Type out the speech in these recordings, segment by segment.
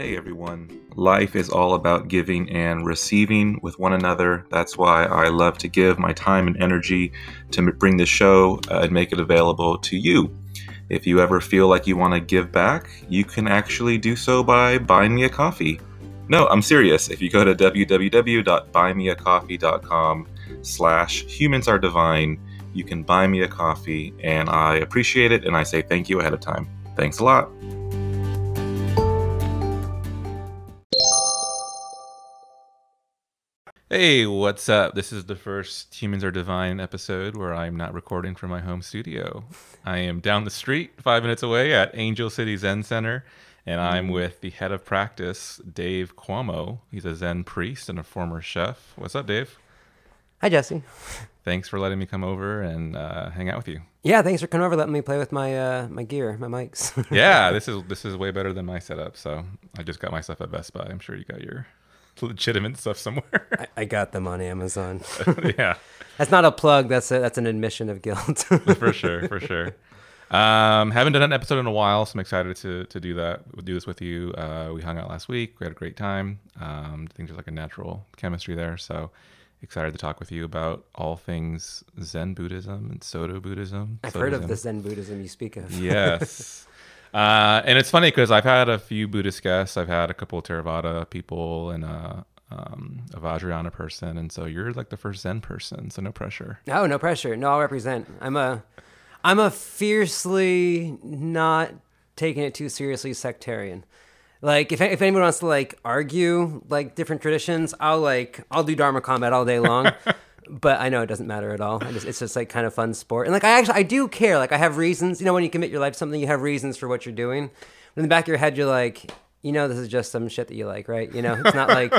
Hey everyone, life is all about giving and receiving with one another. That's why I love to give my time and energy to bring the show and make it available to you. If you ever feel like you want to give back, you can actually do so by buying me a coffee. No, I'm serious. If you go to www.buymeacoffee.com/humansaredivine, you can buy me a coffee and I appreciate it and I say thank you ahead of time. Thanks a lot. Hey, what's up? This is the first Humans Are Divine episode where I'm not recording from my home studio. I am down the street, 5 minutes away at Angel City Zen Center, and I'm with the head of practice, Dave Cuomo. He's a Zen priest and a former chef. What's up, Dave? Hi, Jesse. Thanks for letting me come over and hang out with you. Yeah, thanks for coming over, letting me play with my my gear, my mics. Yeah, this is way better than my setup, so I just got my stuff at Best Buy. I'm sure you got your legitimate stuff somewhere. I got them on Amazon. Yeah. That's not a plug. That's an admission of guilt. For sure. Haven't done an episode in a while, so I'm excited to do that. We'll do this with you. We hung out last week. We had a great time. I think there's like a natural chemistry there. So excited to talk with you about all things Zen Buddhism and Soto Buddhism. I've heard of the Zen Buddhism you speak of. Yes. And it's funny because I've had a few Buddhist guests. I've had a couple of Theravada people and a Vajrayana person. And so you're like the first Zen person. So no pressure. Oh, no pressure. No, I'll represent. I'm a fiercely not taking it too seriously sectarian. Like if anyone wants to like argue like different traditions, I'll do Dharma combat all day long. But I know it doesn't matter at all. It's just like kind of fun sport. And like, I do care. Like I have reasons, you know, when you commit your life to something, you have reasons for what you're doing. But in the back of your head, you're like, you know, this is just some shit that you like, right? You know, it's not like,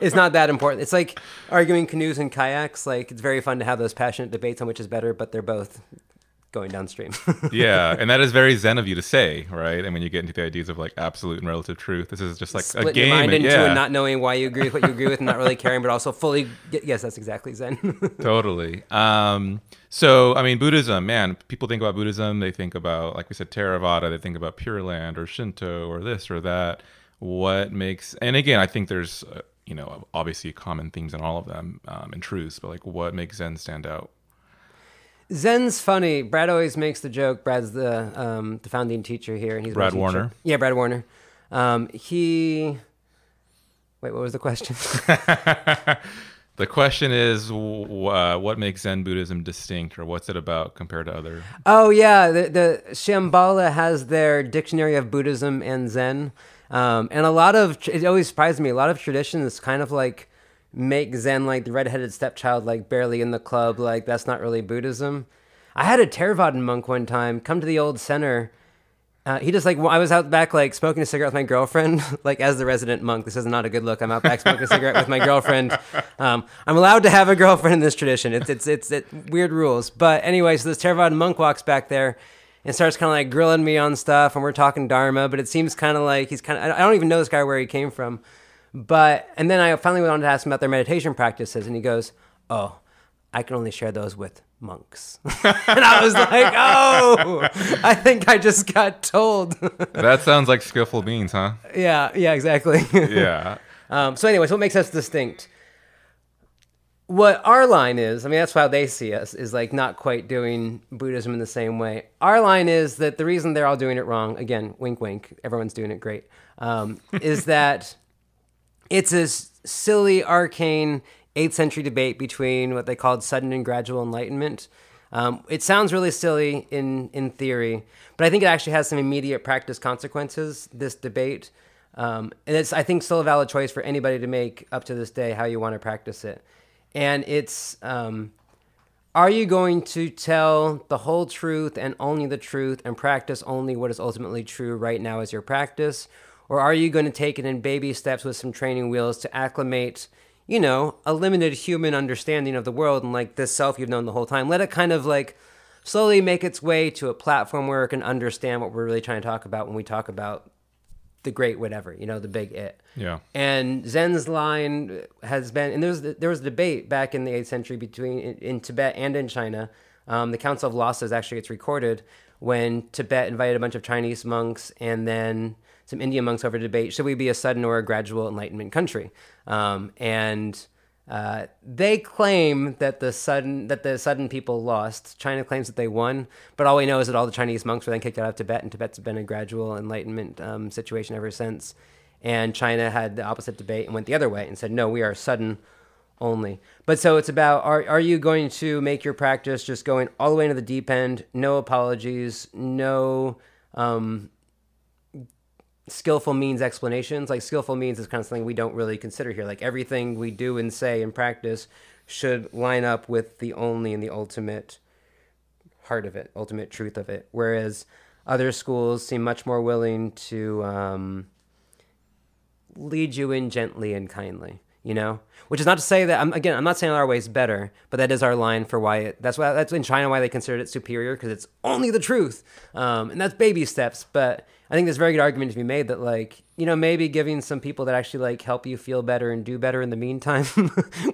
it's not that important. It's like arguing canoes and kayaks. Like it's very fun to have those passionate debates on which is better, but they're both going downstream. Yeah. And that is very Zen of you to say, right? And when you get into the ideas of like absolute and relative truth, this is just like split a game. Your mind into and not knowing why you agree with what you agree with and not really caring, but also fully, yes, that's exactly Zen. Totally. So, I mean, Buddhism, man, people think about Buddhism. They think about, like we said, Theravada. They think about Pure Land or Shinto or this or that. What makes, and again, I think there's, you know, obviously common themes in all of them and truths, but like what makes Zen stand out? Zen's funny. Brad always makes the joke. Brad's the founding teacher here, and he's Brad Warner. Yeah, Brad Warner. Wait, what was the question? The question is, what makes Zen Buddhism distinct, or what's it about compared to other? Oh yeah, the Shambhala has their Dictionary of Buddhism and Zen, and a lot of it always surprised me. A lot of traditions kind of like make Zen like the redheaded stepchild, like barely in the club, like that's not really Buddhism. I had a Theravadan monk one time come to the old center. He just like, I was out back like smoking a cigarette with my girlfriend, like as the resident monk. This is not a good look. I'm out back smoking a cigarette with my girlfriend. I'm allowed to have a girlfriend in this tradition. It's weird rules. But anyway, so this Theravadan monk walks back there and starts kind of like grilling me on stuff, and we're talking Dharma, but it seems kind of like I don't even know this guy where he came from. But, and then I finally went on to ask him about their meditation practices, and he goes, "Oh, I can only share those with monks." And I was like, oh, I think I just got told. That sounds like skillful beans, huh? Yeah, exactly. Yeah. So anyway, so what makes us distinct? What our line is, I mean, that's how they see us, is like not quite doing Buddhism in the same way. Our line is that the reason they're all doing it wrong, again, wink, wink, everyone's doing it great, is that... It's a silly, arcane, 8th century debate between what they called sudden and gradual enlightenment. It sounds really silly in theory, but I think it actually has some immediate practice consequences, this debate. And it's, I think, still a valid choice for anybody to make up to this day how you want to practice it. And it's, are you going to tell the whole truth and only the truth and practice only what is ultimately true right now as your practice? Or are you going to take it in baby steps with some training wheels to acclimate, you know, a limited human understanding of the world and like this self you've known the whole time? Let it kind of like slowly make its way to a platform where it can understand what we're really trying to talk about when we talk about the great whatever, you know, the big it. Yeah. And Zen's line has been, and there was a debate back in the 8th century between in Tibet and in China. The Council of Lhasa is actually, it's recorded, when Tibet invited a bunch of Chinese monks and then some Indian monks over to debate, should we be a sudden or a gradual enlightenment country? They claim that the sudden people lost. China claims that they won, but all we know is that all the Chinese monks were then kicked out of Tibet, and Tibet's been a gradual enlightenment situation ever since. And China had the opposite debate and went the other way and said, no, we are sudden only. But so it's about, are you going to make your practice just going all the way into the deep end, no apologies, no skillful means explanations? Like skillful means is kind of something we don't really consider here. Like everything we do and say and practice should line up with the only and the ultimate heart of it, ultimate truth of it. Whereas other schools seem much more willing to lead you in gently and kindly, you know, which is not to say that I'm not saying our way is better, but that is our line for why it, that's in China why they considered it superior, because it's only the truth. And that's baby steps. But I think there's a very good argument to be made that, like, you know, maybe giving some people that actually like help you feel better and do better in the meantime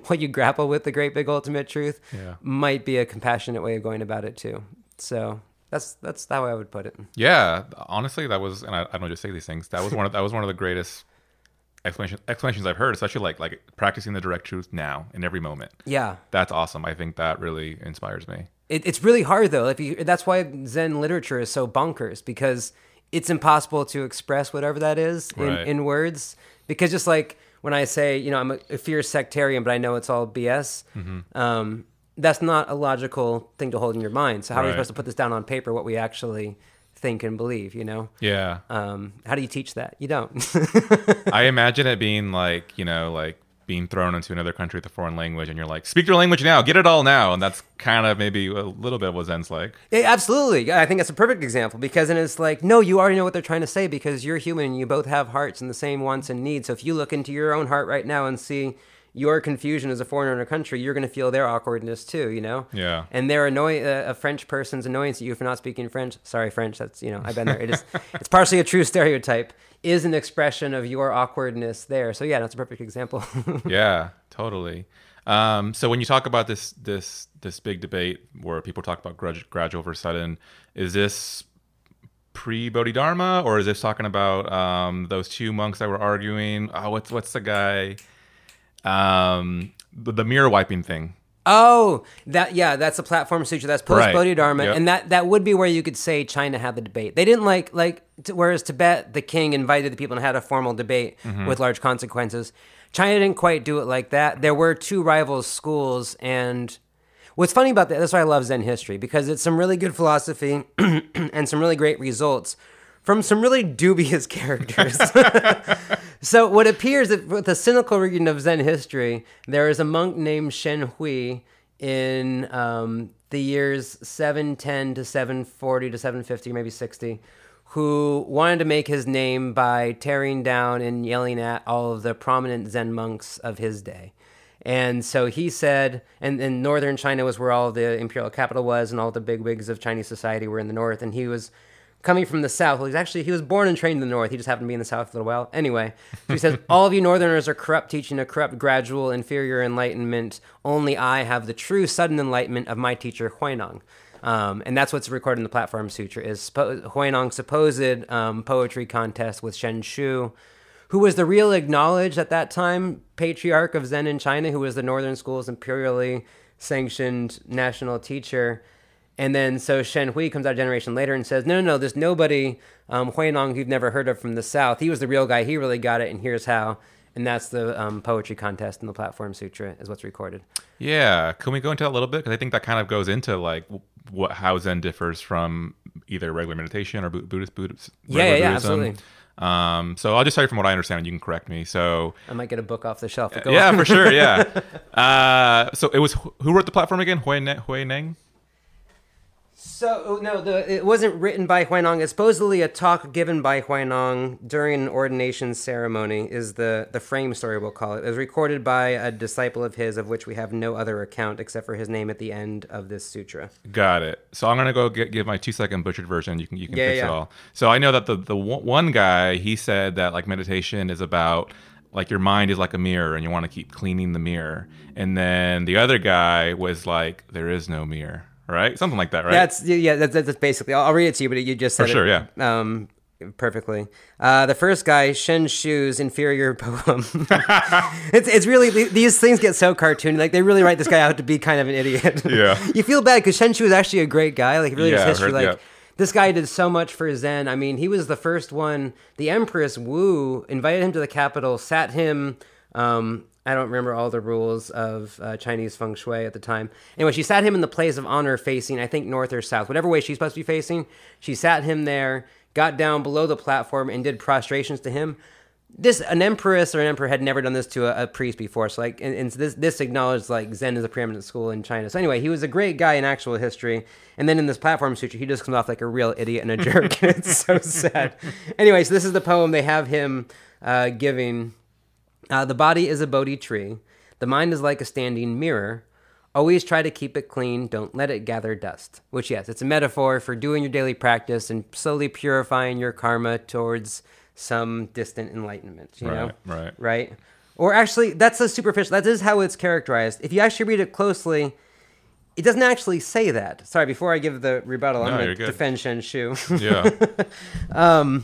while you grapple with the great big ultimate truth might be a compassionate way of going about it too. So that's how I would put it. Yeah. Honestly, that was, and I don't just say these things, that was one of the greatest explanations I've heard, especially like practicing the direct truth now in every moment. Yeah, that's awesome. I think that really inspires me. It's really hard though. That's why Zen literature is so bonkers, because it's impossible to express whatever that is in words. Because just like when I say, you know, I'm a fierce sectarian, but I know it's all BS. Mm-hmm. That's not a logical thing to hold in your mind. So how are we supposed to put this down on paper? What we actually think and believe, you know? Yeah. How do you teach that? You don't. I imagine it being like, you know, like being thrown into another country with a foreign language and you're like, speak your language now, get it all now. And that's kind of maybe a little bit what Zen's like. Yeah, absolutely. I think that's a perfect example, because then it's like, no, you already know what they're trying to say, because you're human and you both have hearts and the same wants and needs. So if you look into your own heart right now and see your confusion as a foreigner in a country, you're going to feel their awkwardness too, you know? Yeah. And their a French person's annoyance at you for not speaking French. Sorry, French. That's, you know, I've been there. It is, it's partially a true stereotype, is an expression of your awkwardness there. So yeah, that's a perfect example. Yeah, totally. So when you talk about this big debate where people talk about gradual versus sudden, is this pre-Bodhidharma, or is this talking about those two monks that were arguing? Oh, what's the guy? The mirror wiping thing. Oh, that's a platform sutra. That's post Bodhidharma, yep. And that would be where you could say China had the debate. They didn't whereas Tibet, the king invited the people and had a formal debate with large consequences. China didn't quite do it like that. There were two rival schools, and what's funny about that's why I love Zen history, because it's some really good philosophy and some really great results from some really dubious characters. So what appears that with a cynical reading of Zen history, there is a monk named Shen Hui in the years 710 to 740 to 750, maybe 60, who wanted to make his name by tearing down and yelling at all of the prominent Zen monks of his day. And so he said, and northern China was where all the imperial capital was, and all the bigwigs of Chinese society were in the north, and he was coming from the south. Well, he was born and trained in the north. He just happened to be in the south for a little while. Anyway, so he says, all of you northerners are corrupt, teaching a corrupt, gradual, inferior enlightenment. Only I have the true sudden enlightenment of my teacher, Huineng. And that's what's recorded in the Platform Sutra, is Huineng's supposed poetry contest with Shenxiu, who was the real acknowledged at that time patriarch of Zen in China, who was the northern school's imperially sanctioned national teacher. And then so Shen Hui comes out a generation later and says, no, there's nobody, Huineng, you've never heard of from the South. He was the real guy. He really got it, and here's how. And that's the poetry contest in the Platform Sutra is what's recorded. Yeah. Can we go into that a little bit? Because I think that kind of goes into like how Zen differs from either regular meditation or Buddhism. Yeah, absolutely. So I'll just tell you from what I understand, and you can correct me. So I might get a book off the shelf. Yeah, for sure. Yeah. So it was, who wrote the Platform again? Huineng? So, no, it wasn't written by Huineng. It's supposedly a talk given by Huineng during an ordination ceremony is the frame story, we'll call it. It was recorded by a disciple of his, of which we have no other account except for his name at the end of this sutra. Got it. So I'm going to go give my 2-second butchered version. You can fix it all. So I know that the one guy, he said that like meditation is about like your mind is like a mirror and you want to keep cleaning the mirror. And then the other guy was like, there is no mirror. right? Something like that, right? That's basically. I'll read it to you, but you just said perfectly. The first guy, Shenshu's inferior poem. it's really, these things get so cartoony. Like, they really write this guy out to be kind of an idiot. Yeah. You feel bad because Shen Hui is actually a great guy. Like, really, his history. This guy did so much for Zen. I mean, he was the first one. The Empress Wu invited him to the capital, sat him. I don't remember all the rules of Chinese feng shui at the time. Anyway, she sat him in the place of honor facing, I think, north or south, whatever way she's supposed to be facing. She sat him there, got down below the platform, and did prostrations to him. An empress or an emperor had never done this to a priest before. So, like, and this acknowledged, like, Zen is a preeminent school in China. So anyway, he was a great guy in actual history. And then in this platform sutra, he just comes off like a real idiot and a jerk. And it's so sad. Anyway, so this is the poem they have him giving. The body is a Bodhi tree. The mind is like a standing mirror. Always try to keep it clean. Don't let it gather dust. Which, yes, it's a metaphor for doing your daily practice and slowly purifying your karma towards some distant enlightenment, you know? Or actually, that's a superficial, that is how it's characterized. If you actually read it closely, it doesn't actually say that. Sorry, before I give the rebuttal, I'm going to defend Shen Hui. Yeah.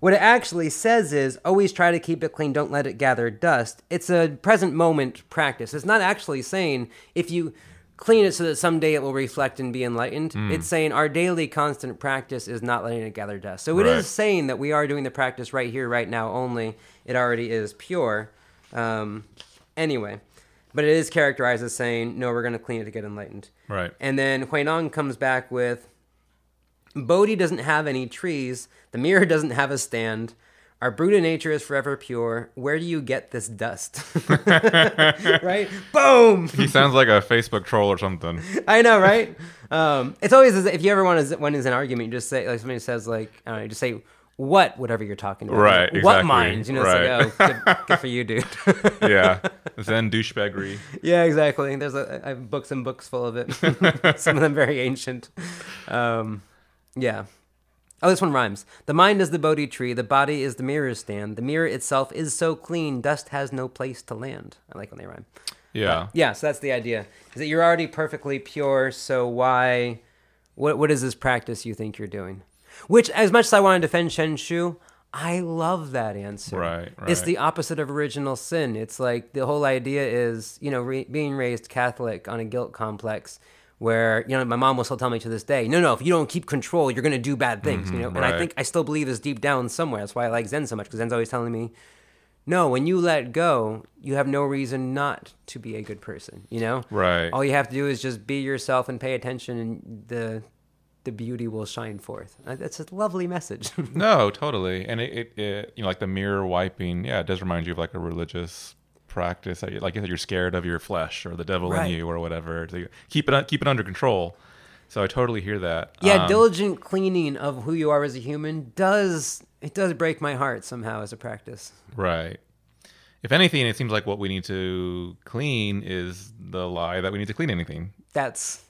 What it actually says is, always try to keep it clean, don't let it gather dust. It's a present moment practice. It's not actually saying, if you clean it so that someday it will reflect and be enlightened. It's saying our daily constant practice is not letting it gather dust. So it is saying that we are doing the practice right here, right now only. It already is pure. Anyway, but it is characterized as saying, no, we're going to clean it to get enlightened. Right. And then Huineng comes back with, Bodhi doesn't have any trees. The mirror doesn't have a stand. Our Buddha nature is forever pure. Where do you get this dust? Right? Boom! He sounds like a Facebook troll or something. I know, right? It's always, if you ever want to win an argument, you just say, like somebody says, like, I don't know, you just say, what, whatever you're talking about. Right, exactly. What minds? You know, it's like, oh, good for you, dude. Yeah. Zen douchebaggery. Yeah, exactly. There's I have books and books full of it. Some of them very ancient. Yeah. Oh, this one rhymes. The mind is the Bodhi tree. The body is the mirror's stand. The mirror itself is so clean, dust has no place to land. I like when they rhyme. Yeah. Yeah, so that's the idea. Is that you're already perfectly pure, so why... What is this practice you think you're doing? Which, as much as I want to defend Shen Hui, I love that answer. Right. It's the opposite of original sin. It's like the whole idea is, you know, being raised Catholic on a guilt complex... where, you know, my mom will still tell me to this day, no, if you don't keep control, you're going to do bad things, you know? And I think I still believe this deep down somewhere. That's why I like Zen so much, because Zen's always telling me, no, when you let go, you have no reason not to be a good person, you know? Right. All you have to do is just be yourself and pay attention, and the beauty will shine forth. That's a lovely message. No, totally. And it, you know, like the mirror wiping, yeah, it does remind you of like a religious... practice, like you said, you're scared of your flesh or the devil in you or whatever. So keep it under control. So I totally hear that. Yeah, diligent cleaning of who you are as a human does break my heart somehow as a practice. Right. If anything, it seems like what we need to clean is the lie that we need to clean anything. That's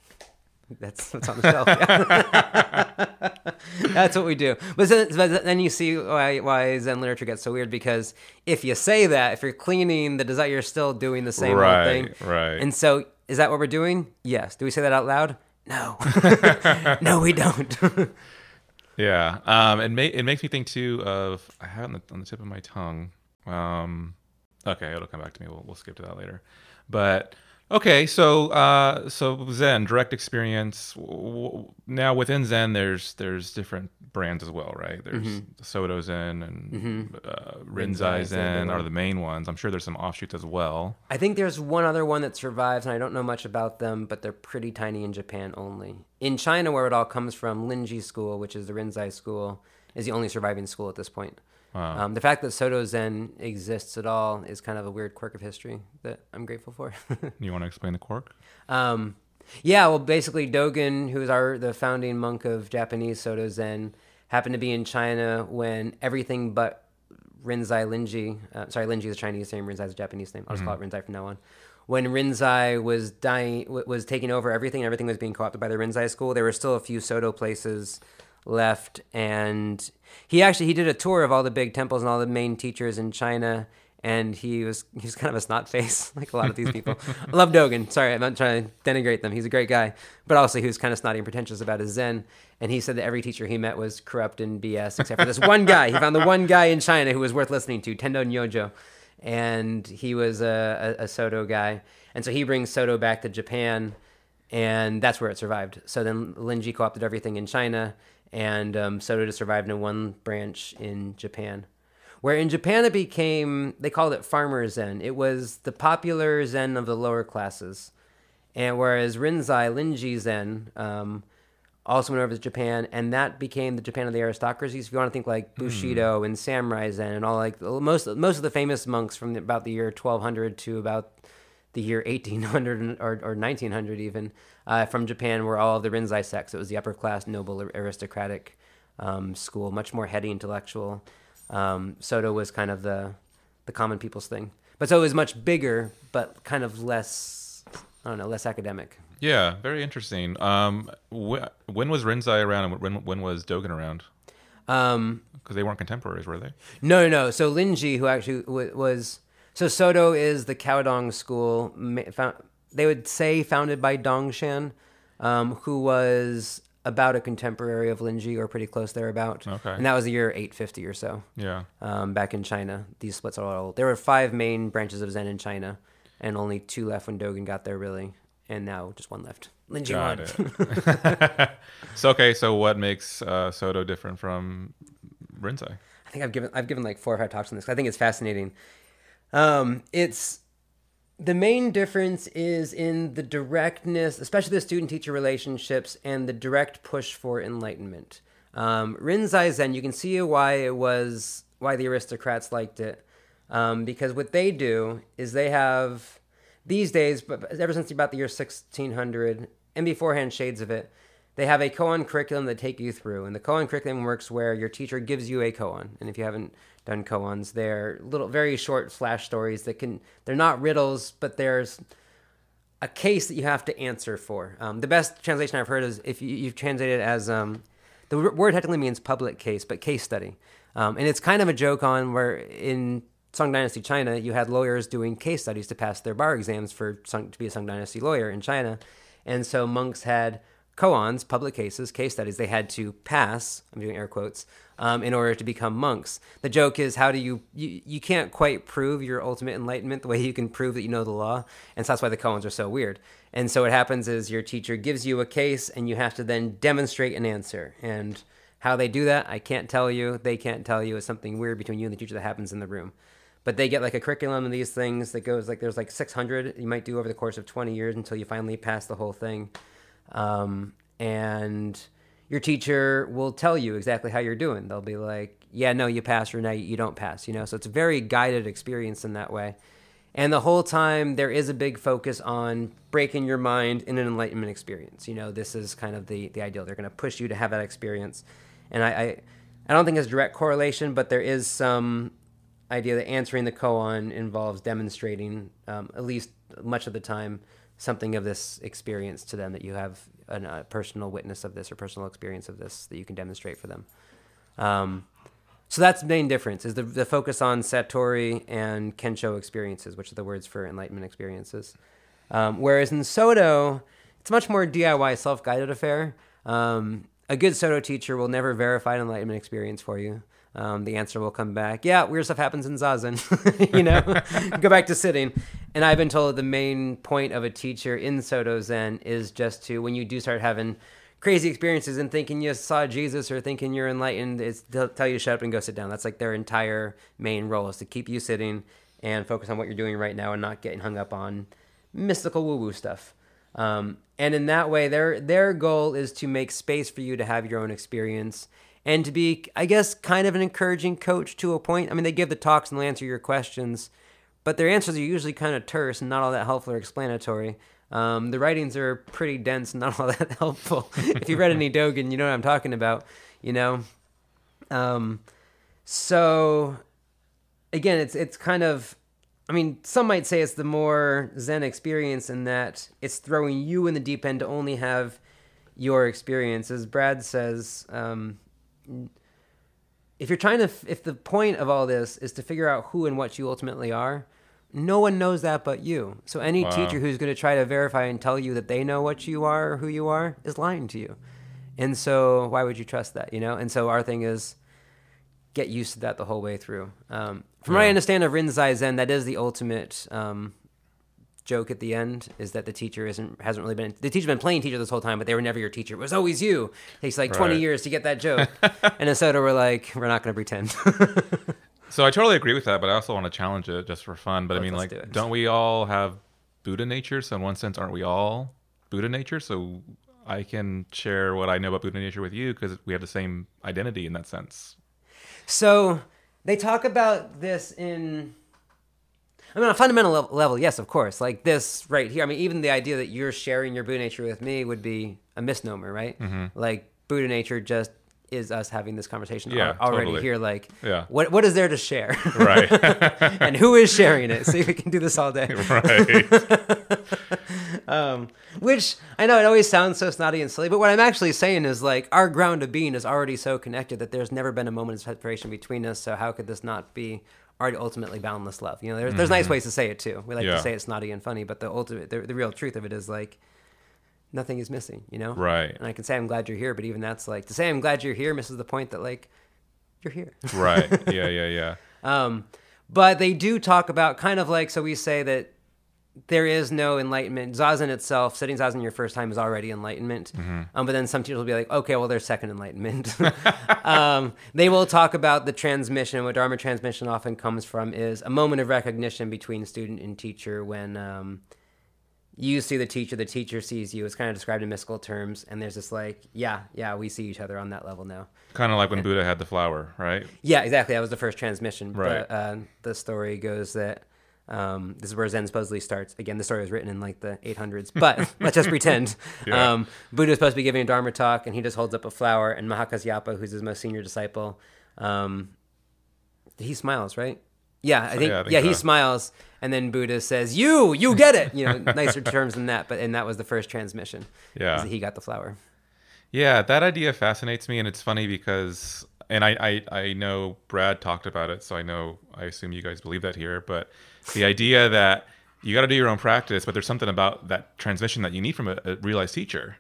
on the shelf. Yeah. That's what we do. But then you see why Zen literature gets so weird, because if you say that, if you're cleaning the desire, you're still doing the same old thing. Right. And so is that what we're doing? Yes. Do we say that out loud? No. No, we don't. Yeah. It makes me think too of, I have it on the tip of my tongue. Okay, it'll come back to me. We'll skip to that later. But... okay, so Zen, direct experience. Now within Zen, there's different brands as well, right? There's Soto Zen and Rinzai Zen are the main ones. I'm sure there's some offshoots as well. I think there's one other one that survives, and I don't know much about them, but they're pretty tiny in Japan only. In China, where it all comes from, Linji school, which is the Rinzai school, is the only surviving school at this point. Wow. The fact that Soto Zen exists at all is kind of a weird quirk of history that I'm grateful for. You want to explain the quirk? Yeah, well, basically Dogen, who is the founding monk of Japanese Soto Zen, happened to be in China when everything but Linji is a Chinese name, Rinzai is a Japanese name. I'll just call it Rinzai from now on. When Rinzai was was taking over everything, and everything was being co-opted by the Rinzai school, there were still a few Soto places left, and he did a tour of all the big temples and all the main teachers in China, And he's kind of a snot face, like a lot of these people. I love Dogen. Sorry, I'm not trying to denigrate them. He's a great guy. But also, he was kind of snotty and pretentious about his Zen. And he said that every teacher he met was corrupt and BS, except for this one guy. He found the one guy in China who was worth listening to, Tendo Nyojo. And he was a Soto guy. And so he brings Soto back to Japan, and that's where it survived. So then Linji co-opted everything in China, and Soto just survived in one branch in Japan. Where in Japan it became, they called it farmer Zen. It was the popular Zen of the lower classes. And whereas Rinzai, Linji Zen, also went over to Japan, and that became the Japan of the aristocracies. If you want to think like Bushido and Samurai Zen and all, like most of the famous monks from about the year 1200 to about the year 1800 or 1900 even, from Japan were all the Rinzai sects. It was the upper class, noble, aristocratic school, much more heady, intellectual. Soto was kind of the common people's thing. But so it was much bigger, but kind of less, I don't know, less academic. Yeah, very interesting. When was Rinzai around, and when was Dogen around? Because they weren't contemporaries, were they? No. So Linji, who actually was... So Soto is the Caodong school, they would say founded by Dongshan, who was about a contemporary of Linji, or pretty close thereabout. Okay. And that was the year 850 or so. Yeah. Back in China. These splits are all old. There were 5 main branches of Zen in China, and only 2 left when Dogen got there, really. And now just 1 left. Linji won. So what makes Soto different from Rinzai? I think I've given like 4 or 5 talks on this. I think it's fascinating. It's the main difference is in the directness, especially the student-teacher relationships and the direct push for enlightenment. Rinzai Zen, you can see why the aristocrats liked it, because what they do is they have these days, but ever since about the year 1600 and beforehand, shades of it, they have a koan curriculum that take you through, and the koan curriculum works where your teacher gives you a koan, and if you haven't done koans, they're little, very short flash stories they're not riddles, but there's a case that you have to answer for. The best translation I've heard is if you've translated it as, the word technically means public case, but case study. And it's kind of a joke on where in Song Dynasty China, you had lawyers doing case studies to pass their bar exams to be a Song Dynasty lawyer in China. And so monks had koans, public cases, case studies, they had to pass, I'm doing air quotes, in order to become monks. The joke is, how do you can't quite prove your ultimate enlightenment the way you can prove that you know the law, and so that's why the koans are so weird. And so what happens is your teacher gives you a case, and you have to then demonstrate an answer. And how they do that, I can't tell you, they can't tell you, it's something weird between you and the teacher that happens in the room. But they get like a curriculum of these things that goes, like there's like 600 you might do over the course of 20 years until you finally pass the whole thing. And your teacher will tell you exactly how you're doing. They'll be like, yeah, no, you pass, or no, you don't pass, So it's a very guided experience in that way. And the whole time there is a big focus on breaking your mind in an enlightenment experience. This is kind of the ideal. They're going to push you to have that experience. And I don't think it's direct correlation, but there is some idea that answering the koan involves demonstrating, at least much of the time, something of this experience to them, that you have a personal witness of this or personal experience of this that you can demonstrate for them. So that's the main difference, is the focus on Satori and Kensho experiences, which are the words for enlightenment experiences. Whereas in Soto, it's much more DIY, self-guided affair. A good Soto teacher will never verify an enlightenment experience for you. The answer will come back, yeah, weird stuff happens in Zazen, go back to sitting. And I've been told the main point of a teacher in Soto Zen is just to, when you do start having crazy experiences and thinking you saw Jesus or thinking you're enlightened, it's to tell you to shut up and go sit down. That's like their entire main role, is to keep you sitting and focus on what you're doing right now and not getting hung up on mystical woo-woo stuff. And in that way, their goal is to make space for you to have your own experience, and to be, I guess, kind of an encouraging coach to a point. I mean, they give the talks and they'll answer your questions, but their answers are usually kind of terse and not all that helpful or explanatory. The writings are pretty dense and not all that helpful. If you read any Dogen, you know what I'm talking about, So, again, it's kind of, I mean, some might say it's the more Zen experience in that it's throwing you in the deep end to only have your experience. As Brad says... if you're trying to, if the point of all this is to figure out who and what you ultimately are, no one knows that but you. So any teacher who's going to try to verify and tell you that they know what you are or who you are is lying to you. And so why would you trust that, you know? And so our thing is get used to that the whole way through. From what I understand of Rinzai Zen, that is the ultimate joke at the end, is that the teacher hasn't really been, the teacher's been playing teacher this whole time, but they were never your teacher. It was always you. It takes like 20 years to get that joke. And instead we're like, we're not going to pretend. So I totally agree with that, but I also want to challenge it just for fun. But I mean, like, don't we all have Buddha nature? So in one sense, aren't we all Buddha nature? So I can share what I know about Buddha nature with you because we have the same identity in that sense. So they talk about this in, I mean, on a fundamental level, yes, of course. Like this right here. I mean, even the idea that you're sharing your Buddha nature with me would be a misnomer, right? Mm-hmm. Like Buddha nature just is us having this conversation here. Like, what is there to share? Right. And who is sharing it? See if we can do this all day. Right. Which I know it always sounds so snotty and silly, but what I'm actually saying is like our ground of being is already so connected that there's never been a moment of separation between us. So how could this not be our ultimately boundless love? You know, there's nice ways to say it too. We like to say it's snotty and funny, but the ultimate, the real truth of it is like, nothing is missing, you know? Right. And I can say I'm glad you're here, but even that's like, to say I'm glad you're here misses the point that like, you're here. Right. Yeah. But they do talk about kind of like, so we say that there is no enlightenment. Zazen itself, sitting Zazen your first time is already enlightenment. Mm-hmm. But then some teachers will be like, okay, well, there's second enlightenment. They will talk about the transmission. What Dharma transmission often comes from is a moment of recognition between student and teacher when... you see the teacher sees you. It's kind of described in mystical terms. And there's this like, we see each other on that level now. Kind of like when Buddha had the flower, right? Yeah, exactly. That was the first transmission. Right. The story goes that this is where Zen supposedly starts. Again, the story was written in like the 800s, but let's just pretend. Yeah. Buddha is supposed to be giving a Dharma talk and he just holds up a flower and Mahakasyapa, who's his most senior disciple, he smiles, right? Yeah, I think so. He smiles, and then Buddha says, you get it! You know, nicer terms than that, but and that was the first transmission. Yeah. He got the flower. Yeah, that idea fascinates me, and it's funny because, and I know Brad talked about it, so I assume you guys believe that here, but the idea that you got to do your own practice, but there's something about that transmission that you need from a realized teacher.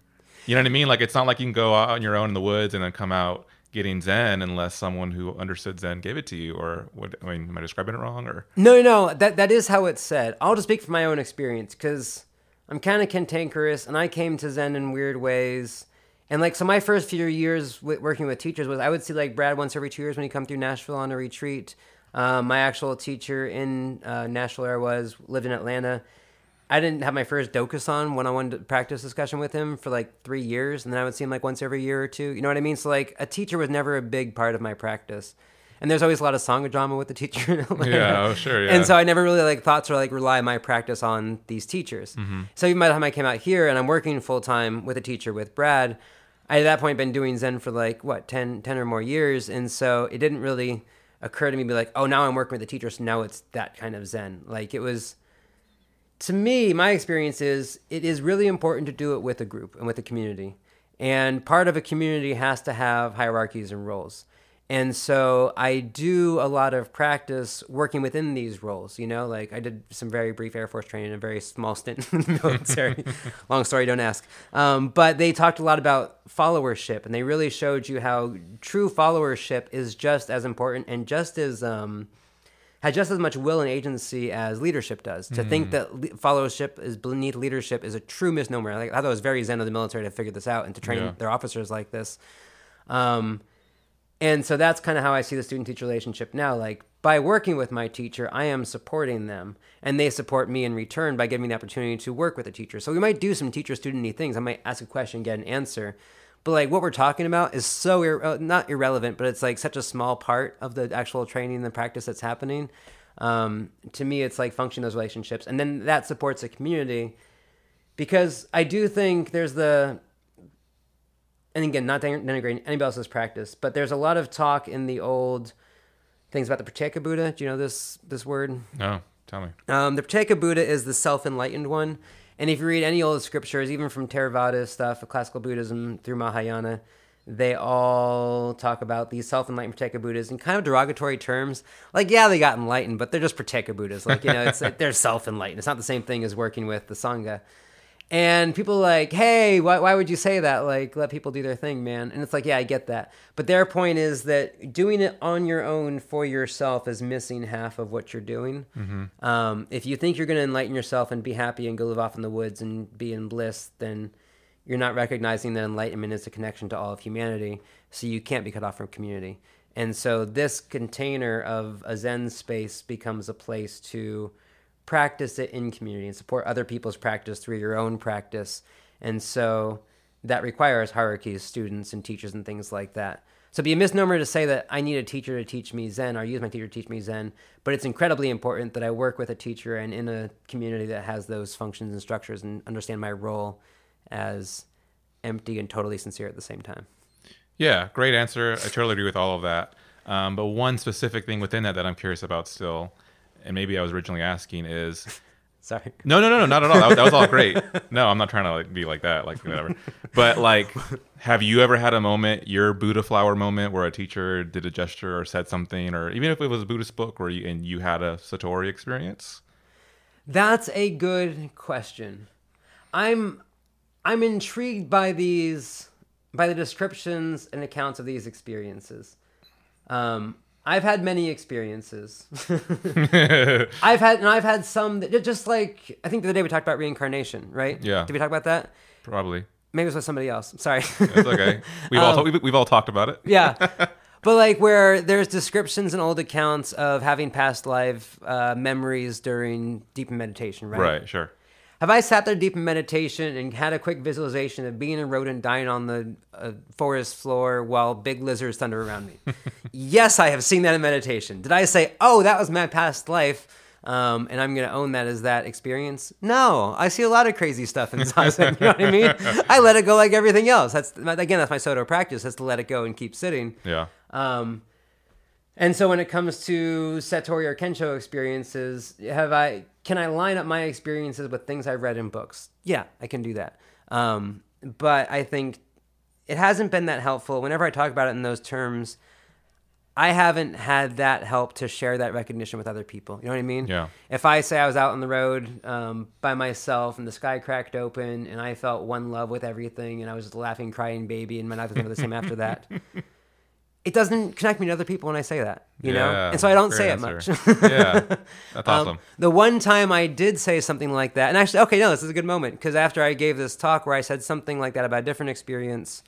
You know what I mean? Like, it's not like you can go out on your own in the woods and then come out getting Zen unless someone who understood Zen gave it to you, or what? I mean, am I describing it wrong? Or no, that is how it's said. I'll just speak from my own experience because I'm kind of cantankerous, and I came to Zen in weird ways. And like, so my first few years working with teachers was I would see like Brad once every 2 years when he come through Nashville on a retreat. My actual teacher in Nashville, lived in Atlanta. I didn't have my first Dokusan one-on-one practice discussion with him for like 3 years, and then I would see him like once every year or two. You know what I mean? So like a teacher was never a big part of my practice. And there's always a lot of sangha drama with the teacher in Atlanta. Yeah, oh, sure, yeah. And so I never really like thought to like rely my practice on these teachers. Mm-hmm. So even by the time I came out here and I'm working full-time with a teacher with Brad, I at that point been doing Zen for like, 10 or more years. And so it didn't really occur to me to be like, oh, now I'm working with the teacher, so now it's that kind of Zen. Like it was... To me, my experience is it is really important to do it with a group and with a community. And part of a community has to have hierarchies and roles. And so I do a lot of practice working within these roles. You know, like I did some very brief Air Force training, a very small stint in the military. Long story, don't ask. But they talked a lot about followership, and they really showed you how true followership is just as important and just as... had just as much will and agency as leadership does. To think that followership is beneath leadership is a true misnomer. Like, I thought it was very Zen of the military to figure this out and to train their officers like this. And so that's kind of how I see the student-teacher relationship now. Like, by working with my teacher, I am supporting them, and they support me in return by giving me the opportunity to work with a teacher. So we might do some teacher-student-y things. I might ask a question, get an answer. But like what we're talking about is so not irrelevant, but it's like such a small part of the actual training and the practice that's happening. To me, it's like functioning those relationships. And then that supports a community because I do think there's and again, not denigrating anybody else's practice, but there's a lot of talk in the old things about the Pratyeka Buddha. Do you know this word? No, tell me. The Pratyeka Buddha is the self-enlightened one. And if you read any old scriptures, even from Theravada stuff, classical Buddhism through Mahayana, they all talk about these self-enlightened Pratyeka Buddhas in kind of derogatory terms. Like, yeah, they got enlightened, but they're just Pratyeka Buddhas. Like, you know, it's like they're self-enlightened. It's not the same thing as working with the Sangha. And people are like, hey, why would you say that? Like, let people do their thing, man. And it's like, yeah, I get that. But their point is that doing it on your own for yourself is missing half of what you're doing. Mm-hmm. If you think you're going to enlighten yourself and be happy and go live off in the woods and be in bliss, then you're not recognizing that enlightenment is a connection to all of humanity. So you can't be cut off from community. And so this container of a Zen space becomes a place to practice it in community and support other people's practice through your own practice. And so that requires hierarchies, students and teachers and things like that. So it'd be a misnomer to say that I need a teacher to teach me Zen or use my teacher to teach me Zen, but it's incredibly important that I work with a teacher and in a community that has those functions and structures and understand my role as empty and totally sincere at the same time. Yeah, great answer. I totally agree with all of that. But one specific thing within that that I'm curious about still, and maybe I was originally asking is... Sorry. No, not at all. That was all great. No, I'm not trying to like be like that, like whatever. But like, have you ever had a moment, your Buddha flower moment, where a teacher did a gesture or said something, or even if it was a Buddhist book where you had a Satori experience? That's a good question. I'm intrigued by the descriptions and accounts of these experiences. I've had many experiences. I've had some that just like, I think the other day we talked about reincarnation, right? Yeah. Did we talk about that? Probably. Maybe it was with somebody else. Sorry. It's okay. We've all talked about it. Yeah. But like where there's descriptions and old accounts of having past life memories during deepened meditation, right? Right, sure. Have I sat there deep in meditation and had a quick visualization of being a rodent dying on the forest floor while big lizards thunder around me? Yes, I have seen that in meditation. Did I say, oh, that was my past life, and I'm going to own that as that experience? No, I see a lot of crazy stuff in Zazen, you know what I mean? I let it go like everything else. That's my Soto practice, that's to let it go and keep sitting. Yeah. And so when it comes to Satori or Kensho experiences, can I line up my experiences with things I read in books? Yeah, I can do that. But I think it hasn't been that helpful. Whenever I talk about it in those terms, I haven't had that help to share that recognition with other people. You know what I mean? Yeah. If I say I was out on the road by myself and the sky cracked open and I felt one love with everything and I was a laughing, crying baby and my life was never the same after that... It doesn't connect me to other people when I say that, you know? And so I don't say answer. It much. Yeah, that's awesome. The one time I did say something like that, and actually, okay, no, this is a good moment, because after I gave this talk where I said something like that about a different experience,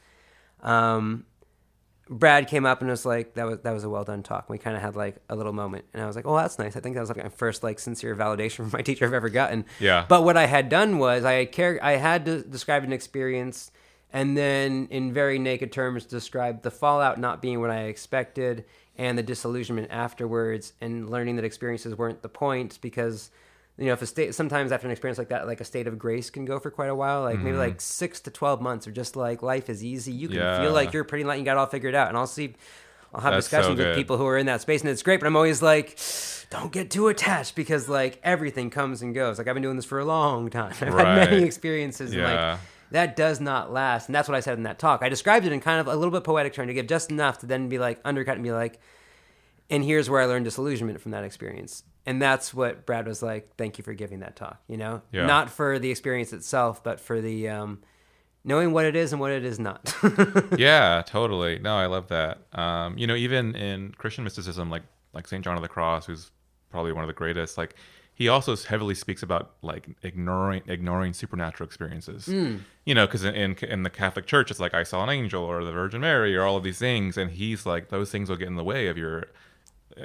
Brad came up and was like, that was a well-done talk. We kind of had like a little moment. And I was like, oh, that's nice. I think that was like my first like sincere validation from my teacher I've ever gotten. Yeah. But what I had done was I had described an experience and then in very naked terms described the fallout not being what I expected and the disillusionment afterwards and learning that experiences weren't the point because, you know, sometimes after an experience like that, like a state of grace can go for quite a while, like maybe like 6 to 12 months of just like life is easy. You can feel like you're pretty light and got it all figured out. And I'll have That's discussions so with people who are in that space and it's great, but I'm always like, don't get too attached because like everything comes and goes. Like I've been doing this for a long time. I've had many experiences and like... That does not last. And that's what I said in that talk. I described it in kind of a little bit poetic term to give just enough to then be like undercut and be like, and here's where I learned disillusionment from that experience. And that's what Brad was like, thank you for giving that talk, you know? Yeah. Not for the experience itself, but for the knowing what it is and what it is not. Yeah, totally. No, I love that. You know, even in Christian mysticism, like St. John of the Cross, who's probably one of the greatest, like he also heavily speaks about like ignoring supernatural experiences, you know, because in the Catholic Church, it's like I saw an angel or the Virgin Mary or all of these things. And he's like, those things will get in the way of your,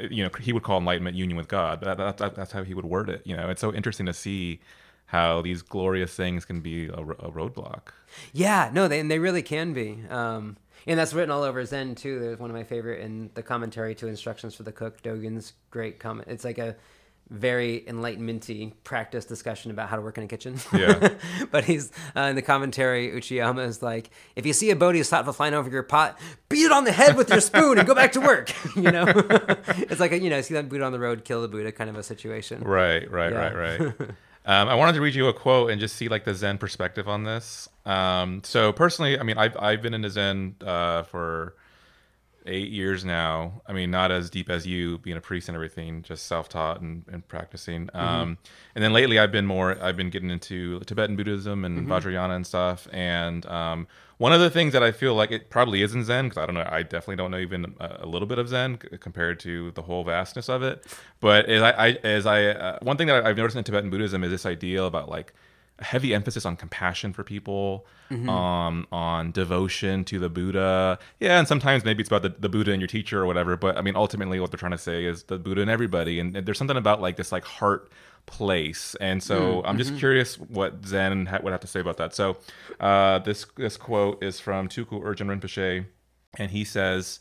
you know, he would call enlightenment union with God. That's how he would word it. You know, it's so interesting to see how these glorious things can be a roadblock. Yeah, no, they really can be. And that's written all over Zen, too. There's one of my favorite in the commentary to Instructions for the Cook, Dogen's great comment. It's like a very enlightenment-y practice discussion about how to work in a kitchen. Yeah. But he's in the commentary, Uchiyama is like, if you see a bodhisattva flying over your pot, beat it on the head with your spoon and go back to work. You know, it's like, you know, see that Buddha on the road, kill the Buddha kind of a situation. Right, right, yeah. right, right. I wanted to read you a quote and just see like the Zen perspective on this. So personally, I mean, I've been into Zen for 8 years now. I mean, not as deep as you, being a priest and everything, just self-taught and practicing. And then lately I've been getting into Tibetan Buddhism and Vajrayana and stuff. And one of the things that I feel like it probably isn't Zen, because I don't know, I definitely don't know even a little bit of Zen compared to the whole vastness of it. But one thing that I've noticed in Tibetan Buddhism is this idea about like a heavy emphasis on compassion for people, on devotion to the Buddha. Yeah, and sometimes maybe it's about the Buddha and your teacher or whatever, but I mean, ultimately what they're trying to say is the Buddha and everybody. And there's something about like this like heart place. And so I'm just curious what Zen would have to say about that. So this quote is from Tuku Urgen Rinpoche, and he says,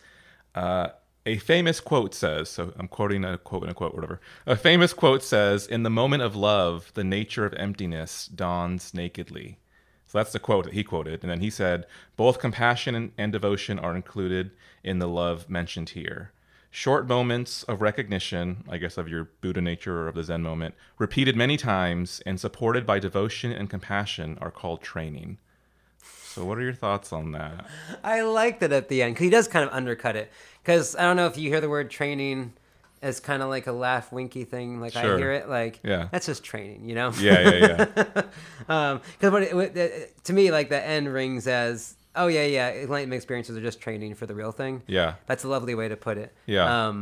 a famous quote says, so I'm quoting a quote in a quote, whatever. A famous quote says, "In the moment of love, the nature of emptiness dawns nakedly." So that's the quote that he quoted. And then he said, "Both compassion and devotion are included in the love mentioned here. Short moments of recognition," I guess of your Buddha nature or of the Zen moment, "repeated many times and supported by devotion and compassion are called training." So what are your thoughts on that? I like that at the end, because he does kind of undercut it. Because I don't know if you hear the word training as kind of like a laugh winky thing. Like sure. I hear it like, yeah, that's just training, you know? Yeah. Because to me, like the end rings as, oh yeah, enlightenment experiences are just training for the real thing. Yeah. That's a lovely way to put it. Yeah.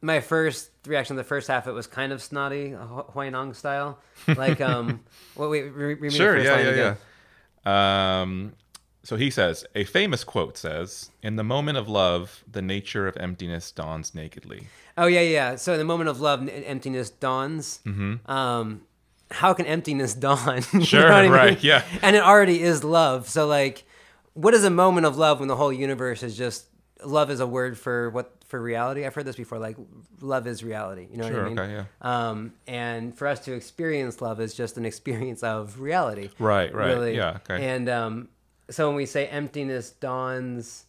My first reaction to the first half, it was kind of snotty, Huineng style. Like, so he says, a famous quote says, "In the moment of love, the nature of emptiness dawns nakedly." Oh, yeah. So in the moment of love, emptiness dawns. How can emptiness dawn? Sure, you know what I mean? Right, yeah. And it already is love. So, like, what is a moment of love when the whole universe is just... Love is a word for reality. I've heard this before, like, love is reality. You know what I mean? Okay, yeah. And for us to experience love is just an experience of reality. Right, really. Yeah, okay. And so when we say emptiness dawns,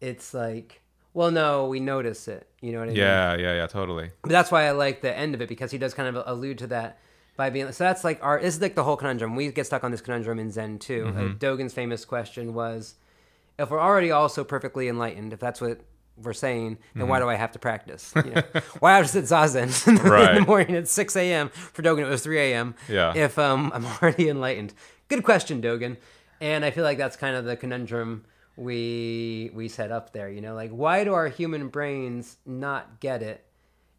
it's like, well, no, we notice it. You know what I mean? Yeah, totally. But that's why I like the end of it, because he does kind of allude to that by being... So that's like this is like the whole conundrum. We get stuck on this conundrum in Zen, too. Dogen's famous question was, if we're already all so perfectly enlightened, if that's what we're saying, then why do I have to practice? You know? Why do I have to sit zazen in the morning at 6 a.m.? For Dogen, it was 3 a.m. Yeah. If I'm already enlightened. Good question, Dogen. And I feel like that's kind of the conundrum we set up there. You know, like, why do our human brains not get it?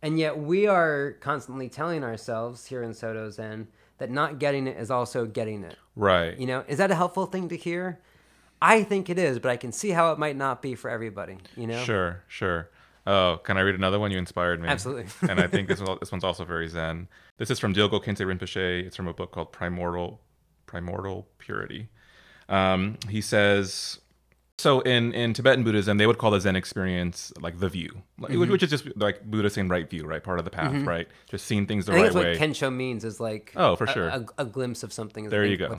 And yet we are constantly telling ourselves here in Soto Zen that not getting it is also getting it. Right. You know, is that a helpful thing to hear? I think it is, but I can see how it might not be for everybody, you know? Sure. Oh, can I read another one? You inspired me. Absolutely. And I think this one's also very Zen. This is from Dilgo Khyentse Rinpoche. It's from a book called Primordial Purity. He says, so in Tibetan Buddhism, they would call the Zen experience like the view, which is just like Buddha saying right view, right? Part of the path, right? Just seeing things the right way. I think that's what Kensho means is like a glimpse of something. There you go.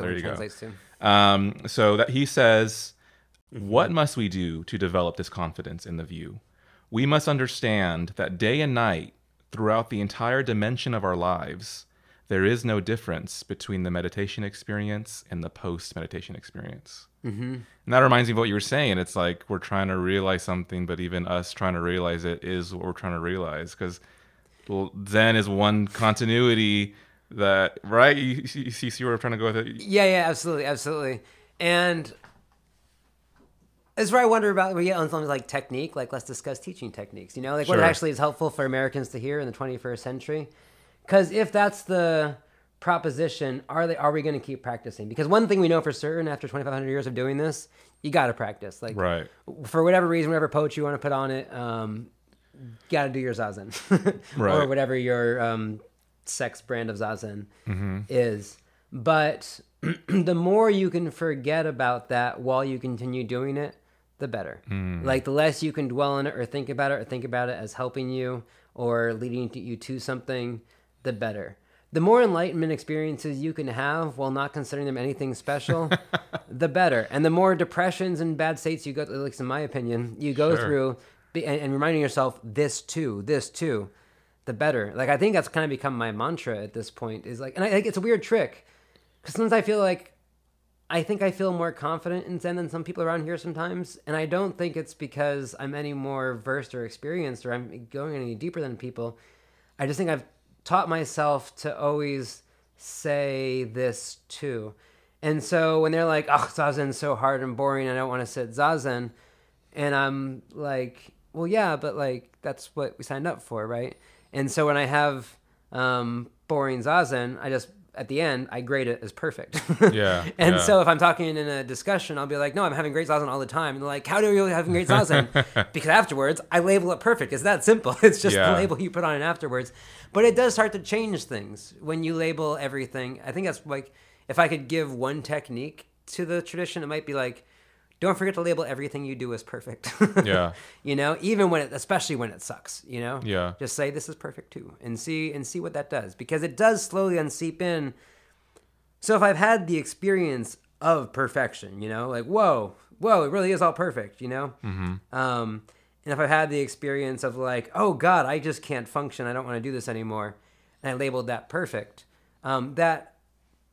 So that he says, what must we do to develop this confidence in the view? We must understand that day and night, throughout the entire dimension of our lives, there is no difference between the meditation experience and the post-meditation experience. And that reminds me of what you were saying. It's like we're trying to realize something, but even us trying to realize it is what we're trying to realize. Because Zen is one continuity that, right? You see where I'm trying to go with it? Yeah, absolutely. And it's where I wonder about, we get on something like technique, like let's discuss teaching techniques. You know, like what actually is helpful for Americans to hear in the 21st century. Because if that's the proposition, are we going to keep practicing? Because one thing we know for certain after 2,500 years of doing this, you got to practice. Like, for whatever reason, whatever poach you want to put on it, got to do your zazen or whatever your sex brand of zazen is. But the more you can forget about that while you continue doing it, the better. Like the less you can dwell on it or think about it as helping you or leading you to something, the better. The more enlightenment experiences you can have while not considering them anything special, the better. And the more depressions and bad states you go through, at least in my opinion, you go through and reminding yourself, this too, the better. Like, I think that's kind of become my mantra at this point, is like, and I think it's a weird trick, because sometimes I feel like, I think I feel more confident in Zen than some people around here sometimes. And I don't think it's because I'm any more versed or experienced, or I'm going any deeper than people. I just think I've taught myself to always say this too. And so when they're like, oh, Zazen's so hard and boring, I don't want to sit Zazen. And I'm like, well, yeah, but like, that's what we signed up for, right? And so when I have boring Zazen, I just, at the end, I grade it as perfect. Yeah. And so if I'm talking in a discussion, I'll be like, no, I'm having great Zazen all the time. And they're like, how do you having great Zazen? Because afterwards, I label it perfect. It's that simple. It's just the label you put on it afterwards. But it does start to change things when you label everything. I think that's like, if I could give one technique to the tradition, it might be like, don't forget to label everything you do as perfect. Yeah. You know, even when it, especially when it sucks, you know? Yeah. Just say, this is perfect too, and see what that does, because it does slowly unseep in. So if I've had the experience of perfection, you know, like, whoa, it really is all perfect, you know? Mm-hmm. And if I've had the experience of like, oh God, I just can't function. I don't want to do this anymore. And I labeled that perfect. That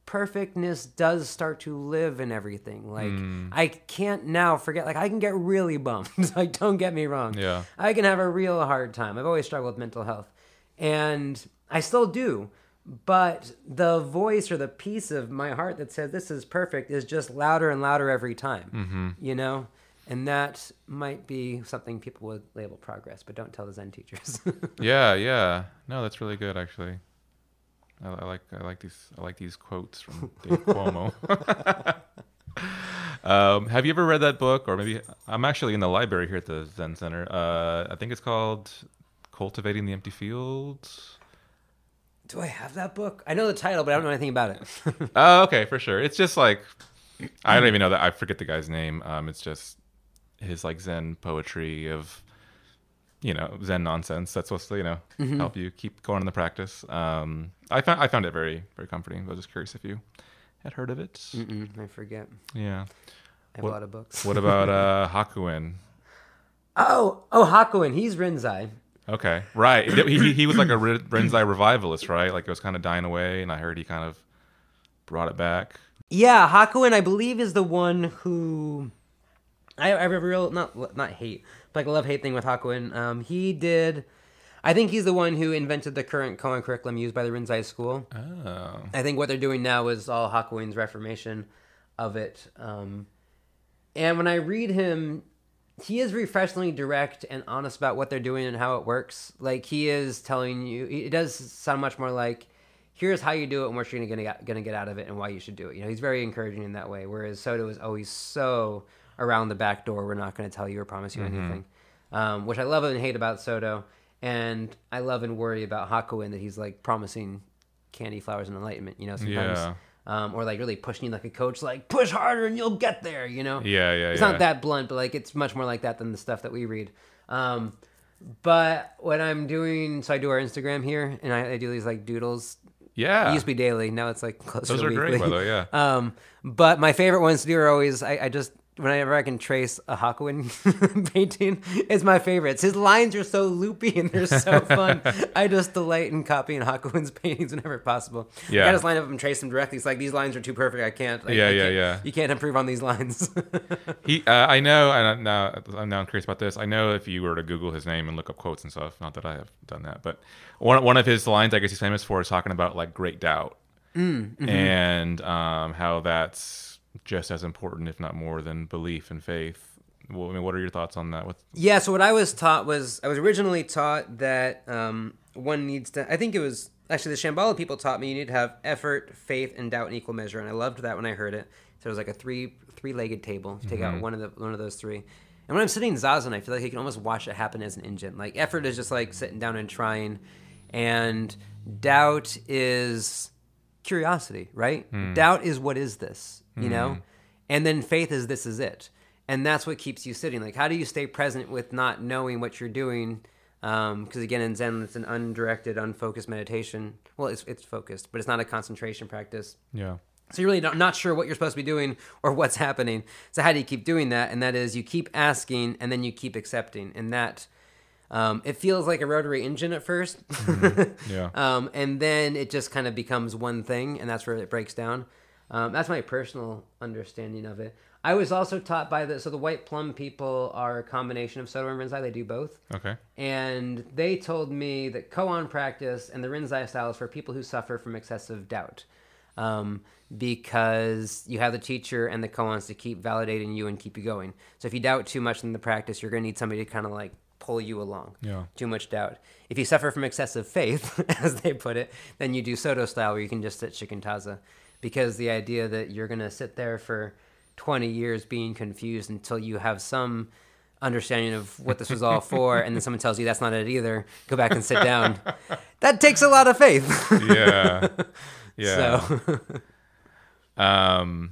perfectness does start to live in everything. Like, I can't now forget, like, I can get really bummed. Like, don't get me wrong. Yeah. I can have a real hard time. I've always struggled with mental health. And I still do. But the voice or the piece of my heart that says this is perfect is just louder and louder every time, you know? And that might be something people would label progress, but don't tell the Zen teachers. Yeah. No, that's really good, actually. I like these quotes from Dave Cuomo. Have you ever read that book? Or maybe I'm actually in the library here at the Zen Center. I think it's called "Cultivating the Empty Fields." Do I have that book? I know the title, but I don't know anything about it. Oh, okay, for sure. It's just like, I don't even know that. I forget the guy's name. It's just his like Zen poetry of, you know, Zen nonsense that's supposed to, you know, help you keep going in the practice. I found it very, very comforting. I was just curious if you had heard of it. I forget. Yeah. I have a lot of books. What about Hakuin? Oh, Hakuin. He's Rinzai. Okay, right. He was like a Rinzai revivalist, right? Like, it was kind of dying away, and I heard he kind of brought it back. Yeah, Hakuin, I believe, is the one who... I have a real, not hate, but like a love-hate thing with Hakuin. He did, I think he's the one who invented the current Koan curriculum used by the Rinzai school. Oh. I think what they're doing now is all Hakuin's reformation of it. And when I read him, he is refreshingly direct and honest about what they're doing and how it works. Like, he is telling you, it does sound much more like, here's how you do it and what you're gonna get out of it and why you should do it. You know, he's very encouraging in that way, whereas Soto is always so... around the back door, we're not going to tell you or promise you anything, which I love and hate about Soto, and I love and worry about Hakuin, that he's like promising candy, flowers, and enlightenment, you know, sometimes, or like really pushing you like a coach, like, push harder and you'll get there, you know? Yeah. It's not that blunt, but like, it's much more like that than the stuff that we read. But what I'm doing, so I do our Instagram here, and I do these like doodles. Yeah. It used to be daily, now it's like closer to weekly. Those are great, by the way, yeah. But my favorite ones to do are always, I just... whenever I can trace a Hakuin painting, it's my favorites. His lines are so loopy and they're so fun. I just delight in copying Hakuin's paintings whenever possible. Yeah. I just line up and trace them directly. It's like, these lines are too perfect. I can't. I can't. You can't improve on these lines. I know, and I'm now curious about this. I know if you were to Google his name and look up quotes and stuff, not that I have done that, but one of his lines I guess he's famous for is talking about like great doubt and how that's just as important, if not more, than belief and faith. Well, I mean, what are your thoughts on that? So what I was taught was, I was originally taught that one needs to, I think it was, actually the Shambhala people taught me, you need to have effort, faith, and doubt in equal measure. And I loved that when I heard it. So it was like a three-legged table. You take out one of those three. And when I'm sitting Zazen, I feel like I can almost watch it happen as an engine. Like, effort is just like sitting down and trying. And doubt is curiosity, right? Doubt is, what is this? You know, and then faith is, this is it. And that's what keeps you sitting. Like, how do you stay present with not knowing what you're doing? Because again, in Zen, it's an undirected, unfocused meditation. Well, it's focused, but it's not a concentration practice. Yeah. So you're really not sure what you're supposed to be doing or what's happening. So how do you keep doing that? And that is, you keep asking and then you keep accepting. And that It feels like a rotary engine at first. Mm-hmm. Yeah. And then it just kind of becomes one thing, and that's where it breaks down. That's my personal understanding of it. I was also taught by the White Plum people are a combination of Soto and Rinzai. They do both. Okay. And they told me that koan practice and the Rinzai style is for people who suffer from excessive doubt, because you have the teacher and the koans to keep validating you and keep you going. So if you doubt too much in the practice, you're going to need somebody to kind of like pull you along. Yeah. Too much doubt. If you suffer from excessive faith, as they put it, then you do Soto style where you can just sit shikantaza, because the idea that you're going to sit there for 20 years being confused until you have some understanding of what this was all for, and then someone tells you that's not it either, go back and sit down. That takes a lot of faith. Yeah. Yeah. So. I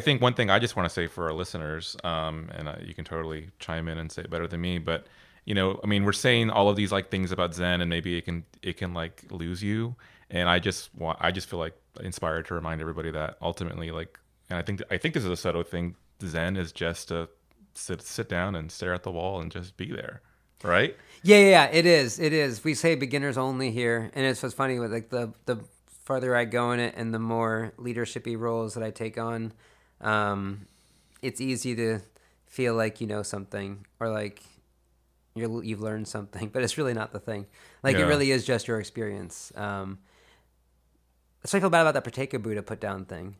think one thing I just want to say for our listeners, and you can totally chime in and say it better than me, but you know, I mean, we're saying all of these like things about Zen, and maybe it can like lose you. And I just feel like inspired to remind everybody that ultimately, like, and I think this is a Soto thing. Zen is just to sit down and stare at the wall and just be there, right? Yeah, it is. We say beginners only here, and it's what's funny with like the farther I go in it and the more leadershipy roles that I take on, it's easy to feel like you know something or like you've learned something, but it's really not the thing. Like It really is just your experience. So I feel bad about that Pratyeka Buddha put down thing,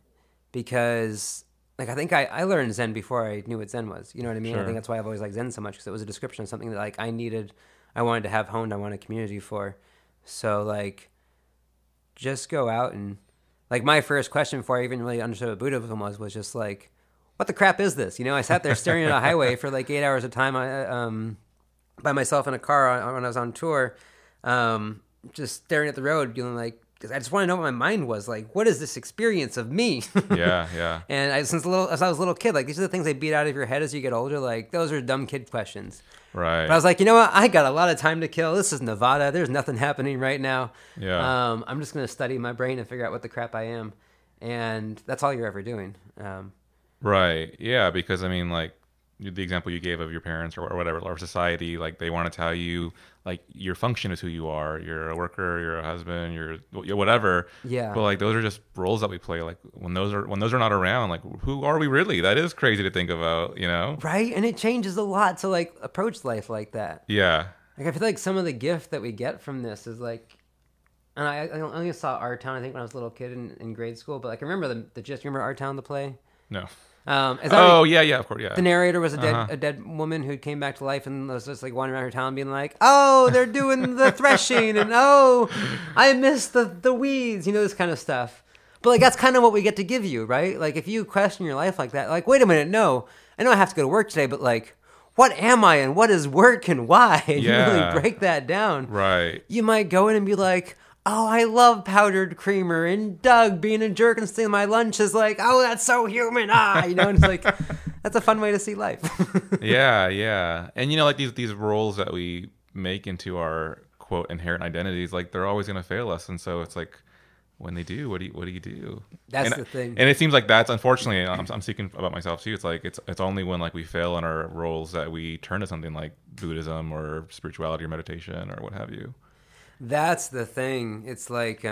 because like I think I learned Zen before I knew what Zen was. You know what I mean? Sure. I think that's why I've always liked Zen so much, because it was a description of something that like I needed, I wanted to have honed, I wanted a community for. So like just go out and like my first question before I even really understood what Buddhism was just like, what the crap is this? You know, I sat there staring at a highway for like 8 hours at a time by myself in a car when I was on tour, just staring at the road, feeling like, I just want to know what my mind was like. What is this experience of me? Yeah. And since I was a little kid, like these are the things they beat out of your head as you get older. Like those are dumb kid questions. Right. But I was like, you know what? I got a lot of time to kill. This is Nevada. There's nothing happening right now. Yeah. I'm just going to study my brain and figure out what the crap I am. And that's all you're ever doing. Right. Yeah. Because I mean, like, the example you gave of your parents or whatever, or society, like they want to tell you like your function is who you are. You're a worker, you're a husband, you're whatever. Yeah. But like those are just roles that we play. Like when those are not around, like who are we really? That is crazy to think about, you know? Right. And it changes a lot to like approach life like that. Yeah. Like I feel like some of the gift that we get from this is like, and I only saw Art Town I think when I was a little kid in grade school, but like I remember remember Art Town the play? No. Of course, yeah. The narrator was a dead woman who came back to life and was just like wandering around her town, being like, "Oh, they're doing the threshing," and "Oh, I miss the weeds," you know, this kind of stuff. But like that's kind of what we get to give you, right? Like if you question your life like that, like, wait a minute, no, I know I have to go to work today, but like, what am I and what is work and why? And you really break that down, right? You might go in and be like, oh, I love powdered creamer, and Doug being a jerk and stealing my lunch is like, oh, that's so human, you know, and it's like, that's a fun way to see life. Yeah. And, you know, like these roles that we make into our, quote, inherent identities, like they're always going to fail us. And so it's like, when they do, what do you do? That's the thing. And it seems like that's, unfortunately, I'm speaking about myself too. It's like, it's only when like we fail in our roles that we turn to something like Buddhism or spirituality or meditation or what have you. That's the thing. It's like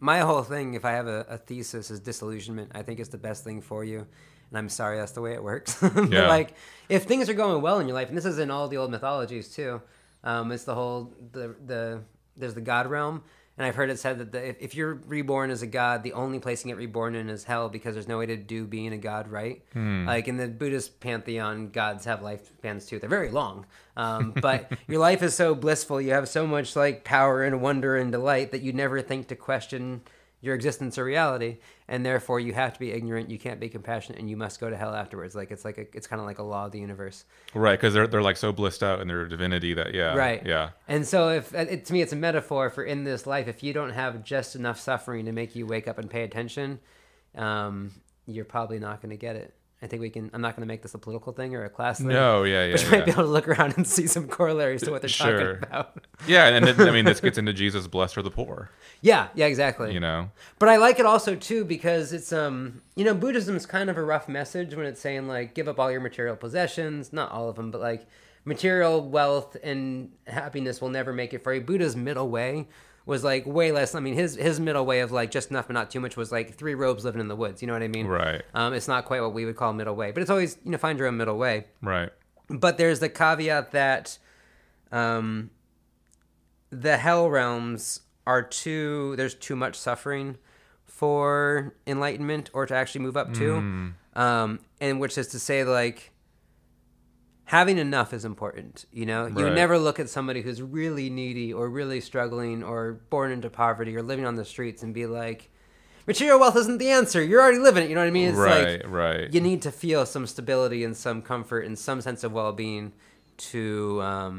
my whole thing, if I have a thesis, is disillusionment. I think it's the best thing for you. And I'm sorry, that's the way it works. But like if things are going well in your life, and this is in all the old mythologies too, it's the whole, there's the god realm. And I've heard it said that if you're reborn as a god, the only place you get reborn in is hell, because there's no way to do being a god right. Like in the Buddhist pantheon, gods have lifespans too. They're very long. But your life is so blissful. You have so much like power and wonder and delight that you never think to question your existence or reality. And therefore you have to be ignorant. You can't be compassionate, and you must go to hell afterwards. Like it's kind of like a law of the universe. Right. Cause they're like so blissed out in their divinity that Right. Yeah. And so to me, it's a metaphor for in this life, if you don't have just enough suffering to make you wake up and pay attention, you're probably not going to get it. I think I'm not going to make this a political thing or a class thing. No, yeah. But you might be able to look around and see some corollaries to what they're talking about. Yeah, and then, I mean, this gets into Jesus, blessed are the poor. Yeah, exactly. You know? But I like it also, too, because it's, you know, Buddhism is kind of a rough message when it's saying, like, give up all your material possessions. Not all of them, but, like, material wealth and happiness will never make it for you. Buddha's middle way was like way less. I mean, his middle way of like just enough but not too much was like three robes living in the woods. You know what I mean? Right. It's not quite what we would call middle way, but it's always, you know, find your own middle way. Right. But there's the caveat that the hell realms are there's too much suffering for enlightenment or to actually move up to. And which is to say, like, having enough is important, you know? Right. You would never look at somebody who's really needy or really struggling or born into poverty or living on the streets and be like, material wealth isn't the answer. You're already living it. You know what I mean? It's you need to feel some stability and some comfort and some sense of well-being to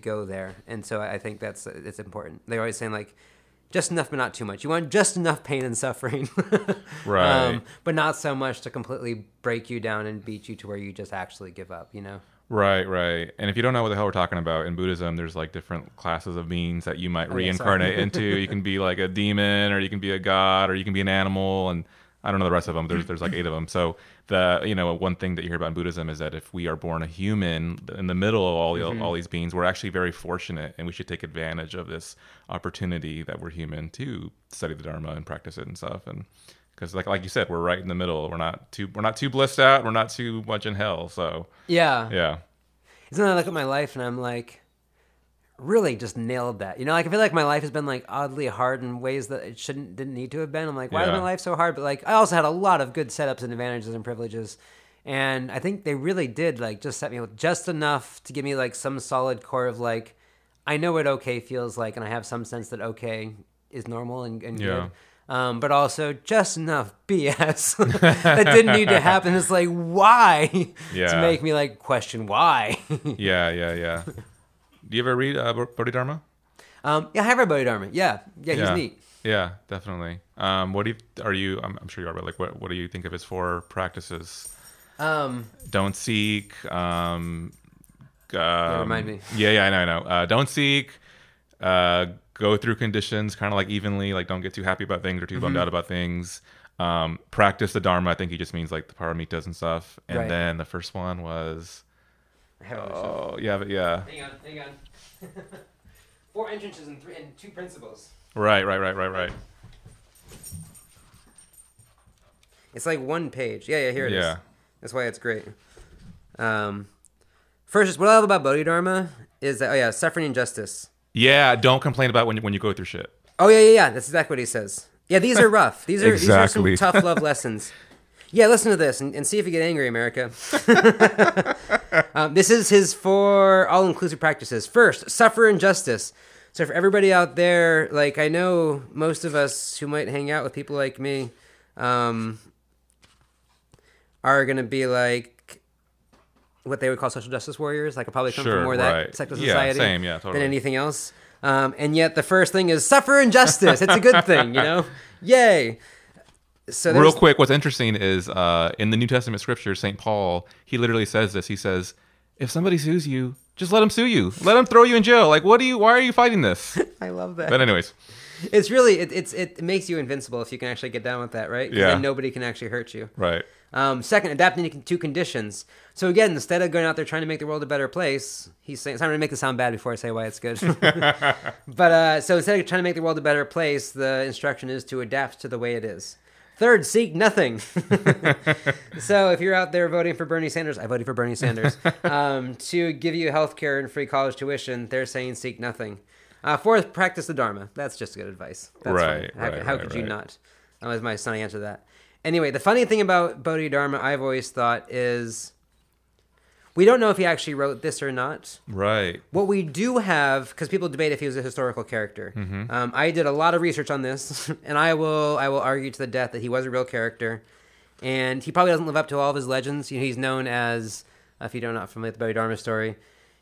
go there. And so I think it's important. They're always saying, like, just enough but not too much. You want just enough pain and suffering. Right. But not so much to completely break you down and beat you to where you just actually give up, you know? Right, right. And if you don't know what the hell we're talking about, in Buddhism, there's like different classes of beings that you might reincarnate into. You can be like a demon, or you can be a god, or you can be an animal, and I don't know the rest of them. There's like 8 of them. So one thing that you hear about in Buddhism is that if we are born a human in the middle of all these beings, we're actually very fortunate, and we should take advantage of this opportunity that we're human to study the Dharma and practice it and stuff. And because, like you said, we're right in the middle. We're not too blissed out. We're not too much in hell. So yeah. It's when I look at my life and I'm like, really just nailed that. You know, like I feel like my life has been like oddly hard in ways that it didn't need to have been. I'm like, why is my life so hard? But like, I also had a lot of good setups and advantages and privileges, and I think they really did like just set me with just enough to give me like some solid core of like, I know what okay feels like, and I have some sense that okay is normal and good. But also just enough BS that didn't need to happen. It's like, why? Yeah. To make me like question why. Yeah. Do you ever read Bodhidharma? Yeah, I have read Bodhidharma. Yeah, he's neat. Yeah, definitely. I'm sure you are, but like, what do you think of his 4 practices? Don't seek. Remind me. Yeah, I know. Don't seek. Go through conditions kind of like evenly, like don't get too happy about things or too bummed out about things. Practice the Dharma. I think he just means like the paramitas and stuff. And then the first one was... Hang on. 4 entrances and 2 principles. Right. It's like 1 page. Yeah, here it is. That's why it's great. First, what I love about Bodhidharma is that, suffering and justice. Yeah, don't complain about when you go through shit. Oh, yeah. That's exactly what he says. Yeah, these are rough. These are exactly. These are some tough love lessons. Yeah, listen to this and see if you get angry, America. This is his 4 all-inclusive practices. First, suffer injustice. So for everybody out there, like I know most of us who might hang out with people like me are going to be like, what they would call social justice warriors. Like I probably come from more that sect of society than anything else. And yet the first thing is suffer injustice. It's a good thing, you know? Yay. So real quick, what's interesting is in the New Testament scripture, St. Paul, he literally says this. He says, if somebody sues you, just let them sue you. Let them throw you in jail. Like, why are you fighting this? I love that. But anyways. It's really, it makes you invincible if you can actually get down with that, right? Yeah. And nobody can actually hurt you. Right. Second, adapting to conditions. So again, instead of going out there trying to make the world a better place, he's saying, so I'm going to make this sound bad before I say why it's good. But so instead of trying to make the world a better place, the instruction is to adapt to the way it is. Third, seek nothing. So if you're out there voting for Bernie Sanders, I voted for Bernie Sanders, to give you health care and free college tuition, they're saying seek nothing. Fourth, practice the Dharma. That's just good advice. That's right. How could you not? That was my sunny answer to that. Anyway, the funny thing about Bodhidharma, I've always thought, is we don't know if he actually wrote this or not. Right. What we do have, because people debate if he was a historical character. Mm-hmm. I did a lot of research on this, and I will argue to the death that he was a real character. And he probably doesn't live up to all of his legends. You know, he's known as, if you're not familiar with the Bodhidharma story,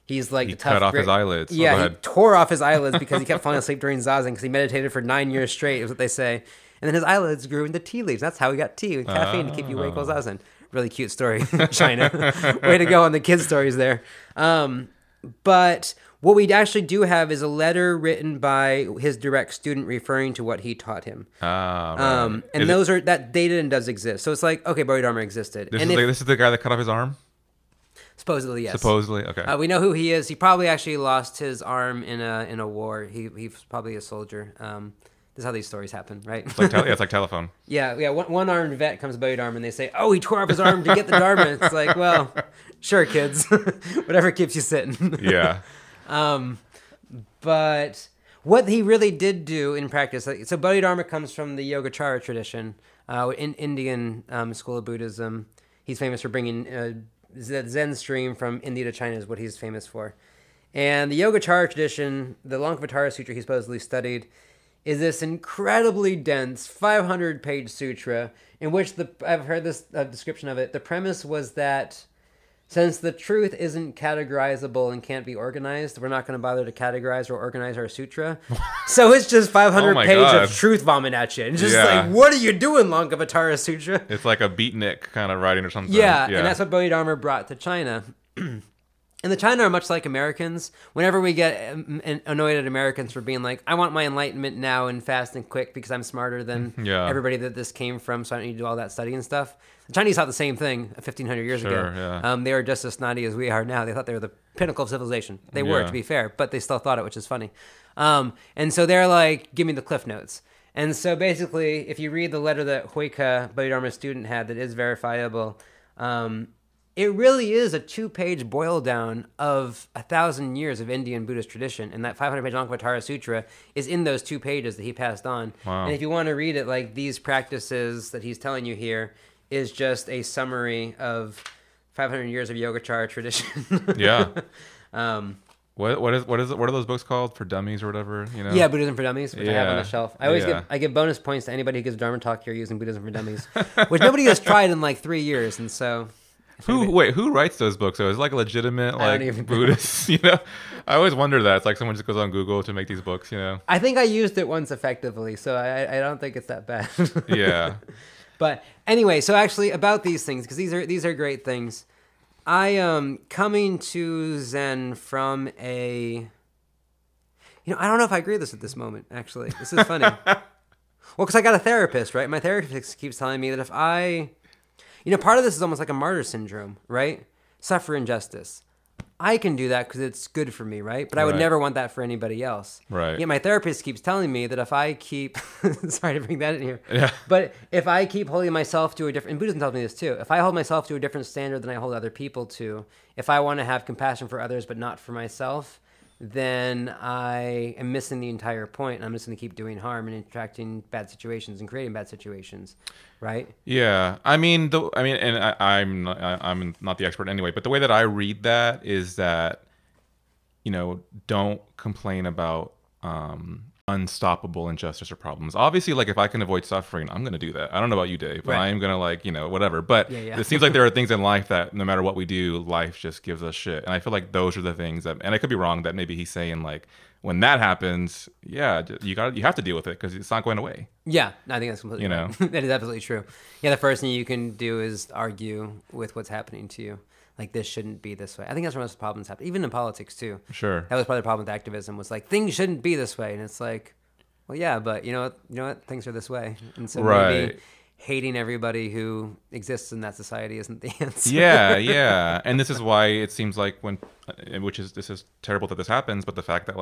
he's like the tough. He cut off his eyelids. Yeah, he tore off his eyelids because he kept falling asleep during zazen because he meditated for 9 years straight, is what they say. And then his eyelids grew into tea leaves. That's how he got tea with caffeine to keep you awake while zazen. Really cute story, China. Way to go on the kids' stories there. But what we actually do have is a letter written by his direct student referring to what he taught him. Right. And that dated and does exist. So it's like, okay, Bodhidharma existed. This is the guy that cut off his arm? Supposedly, yes. Supposedly, okay. We know who he is. He probably actually lost his arm in a war. He's probably a soldier. This is how these stories happen, right? It's like it's like telephone. Yeah. One armed vet comes by your arm, and they say, "Oh, he tore off his arm to get the Dharma." It's like, well, sure, kids, whatever keeps you sitting. Yeah. But what he really did do in practice, so Bodhidharma comes from the Yogacara tradition, in Indian school of Buddhism. He's famous for bringing the Zen stream from India to China is what he's famous for. And the Yogacara tradition, the Lankavatara Sutra he supposedly studied, is this incredibly dense 500-page sutra in which I've heard this description of it. The premise was that since the truth isn't categorizable and can't be organized, we're not going to bother to categorize or organize our sutra. So it's just 500 pages of truth vomit at you. And just like, what are you doing, Lankavatara Sutra? It's like a beatnik kind of writing or something. Yeah, and that's what Bodhidharma brought to China. And the China are much like Americans. Whenever we get annoyed at Americans for being like, I want my enlightenment now and fast and quick because I'm smarter than everybody that this came from, so I don't need to do all that study and stuff. The Chinese thought the same thing 1,500 years ago. Yeah. They were just as snotty as we are now. They thought they were the pinnacle of civilization. They were, to be fair, but they still thought it, which is funny. And so they're like, give me the cliff notes. And so basically, if you read the letter that Huike, Bodhidharma's student, had that is verifiable, it really is a 2-page boil down of 1,000 years of Indian Buddhist tradition, and that 500-page Lankavatara Sutra is in those 2 pages that he passed on. Wow. And if you want to read it, like these practices that he's telling you here is just a summary of 500 years of Yogacara tradition. Yeah. What are those books called, for dummies or whatever? You know? Yeah, Buddhism for Dummies, which I have on the shelf. I always give bonus points to anybody who gives a Dharma talk here using Buddhism for Dummies, which nobody has tried in like 3 years, and so. Who writes those books though? Is it like a legitimate Buddhist, you know? I always wonder that. It's like someone just goes on Google to make these books, you know? I think I used it once effectively, so I don't think it's that bad. Yeah. But anyway, so actually about these things, because these are great things. I am coming to Zen from a, I don't know if I agree with this at this moment, actually. This is funny. Well, because I got a therapist, right? My therapist keeps telling me that if I... part of this is almost like a martyr syndrome, right? Suffer injustice. I can do that because it's good for me, right? But I would never want that for anybody else. Right. Yet my therapist keeps telling me that if I keep... sorry to bring that in here. Yeah. But if I keep holding myself to a different... And Buddhism tells me this too. If I hold myself to a different standard than I hold other people to, if I want to have compassion for others but not for myself, then I am missing the entire point, and I'm just going to keep doing harm and attracting bad situations and creating bad situations, right? Yeah, I'm not the expert anyway, but the way that I read that is that, don't complain about unstoppable injustice or problems. Obviously, like if I can avoid suffering, I'm going to do that. I don't know about you, Dave, but I am going to whatever. But it seems like there are things in life that no matter what we do, life just gives us shit. And I feel like those are the things that, and I could be wrong, that maybe he's saying like when that happens, you have to deal with it because it's not going away. Yeah, I think that's completely right. That is absolutely true. Yeah, the first thing you can do is argue with what's happening to you. Like, this shouldn't be this way. I think that's where most problems happen, even in politics, too. Sure. That was probably the problem with activism, was like, things shouldn't be this way. And it's like, well, yeah, but you know what? Things are this way. And so maybe hating everybody who exists in that society isn't the answer. Yeah. And this is why it seems like this is terrible that this happens, but the fact that,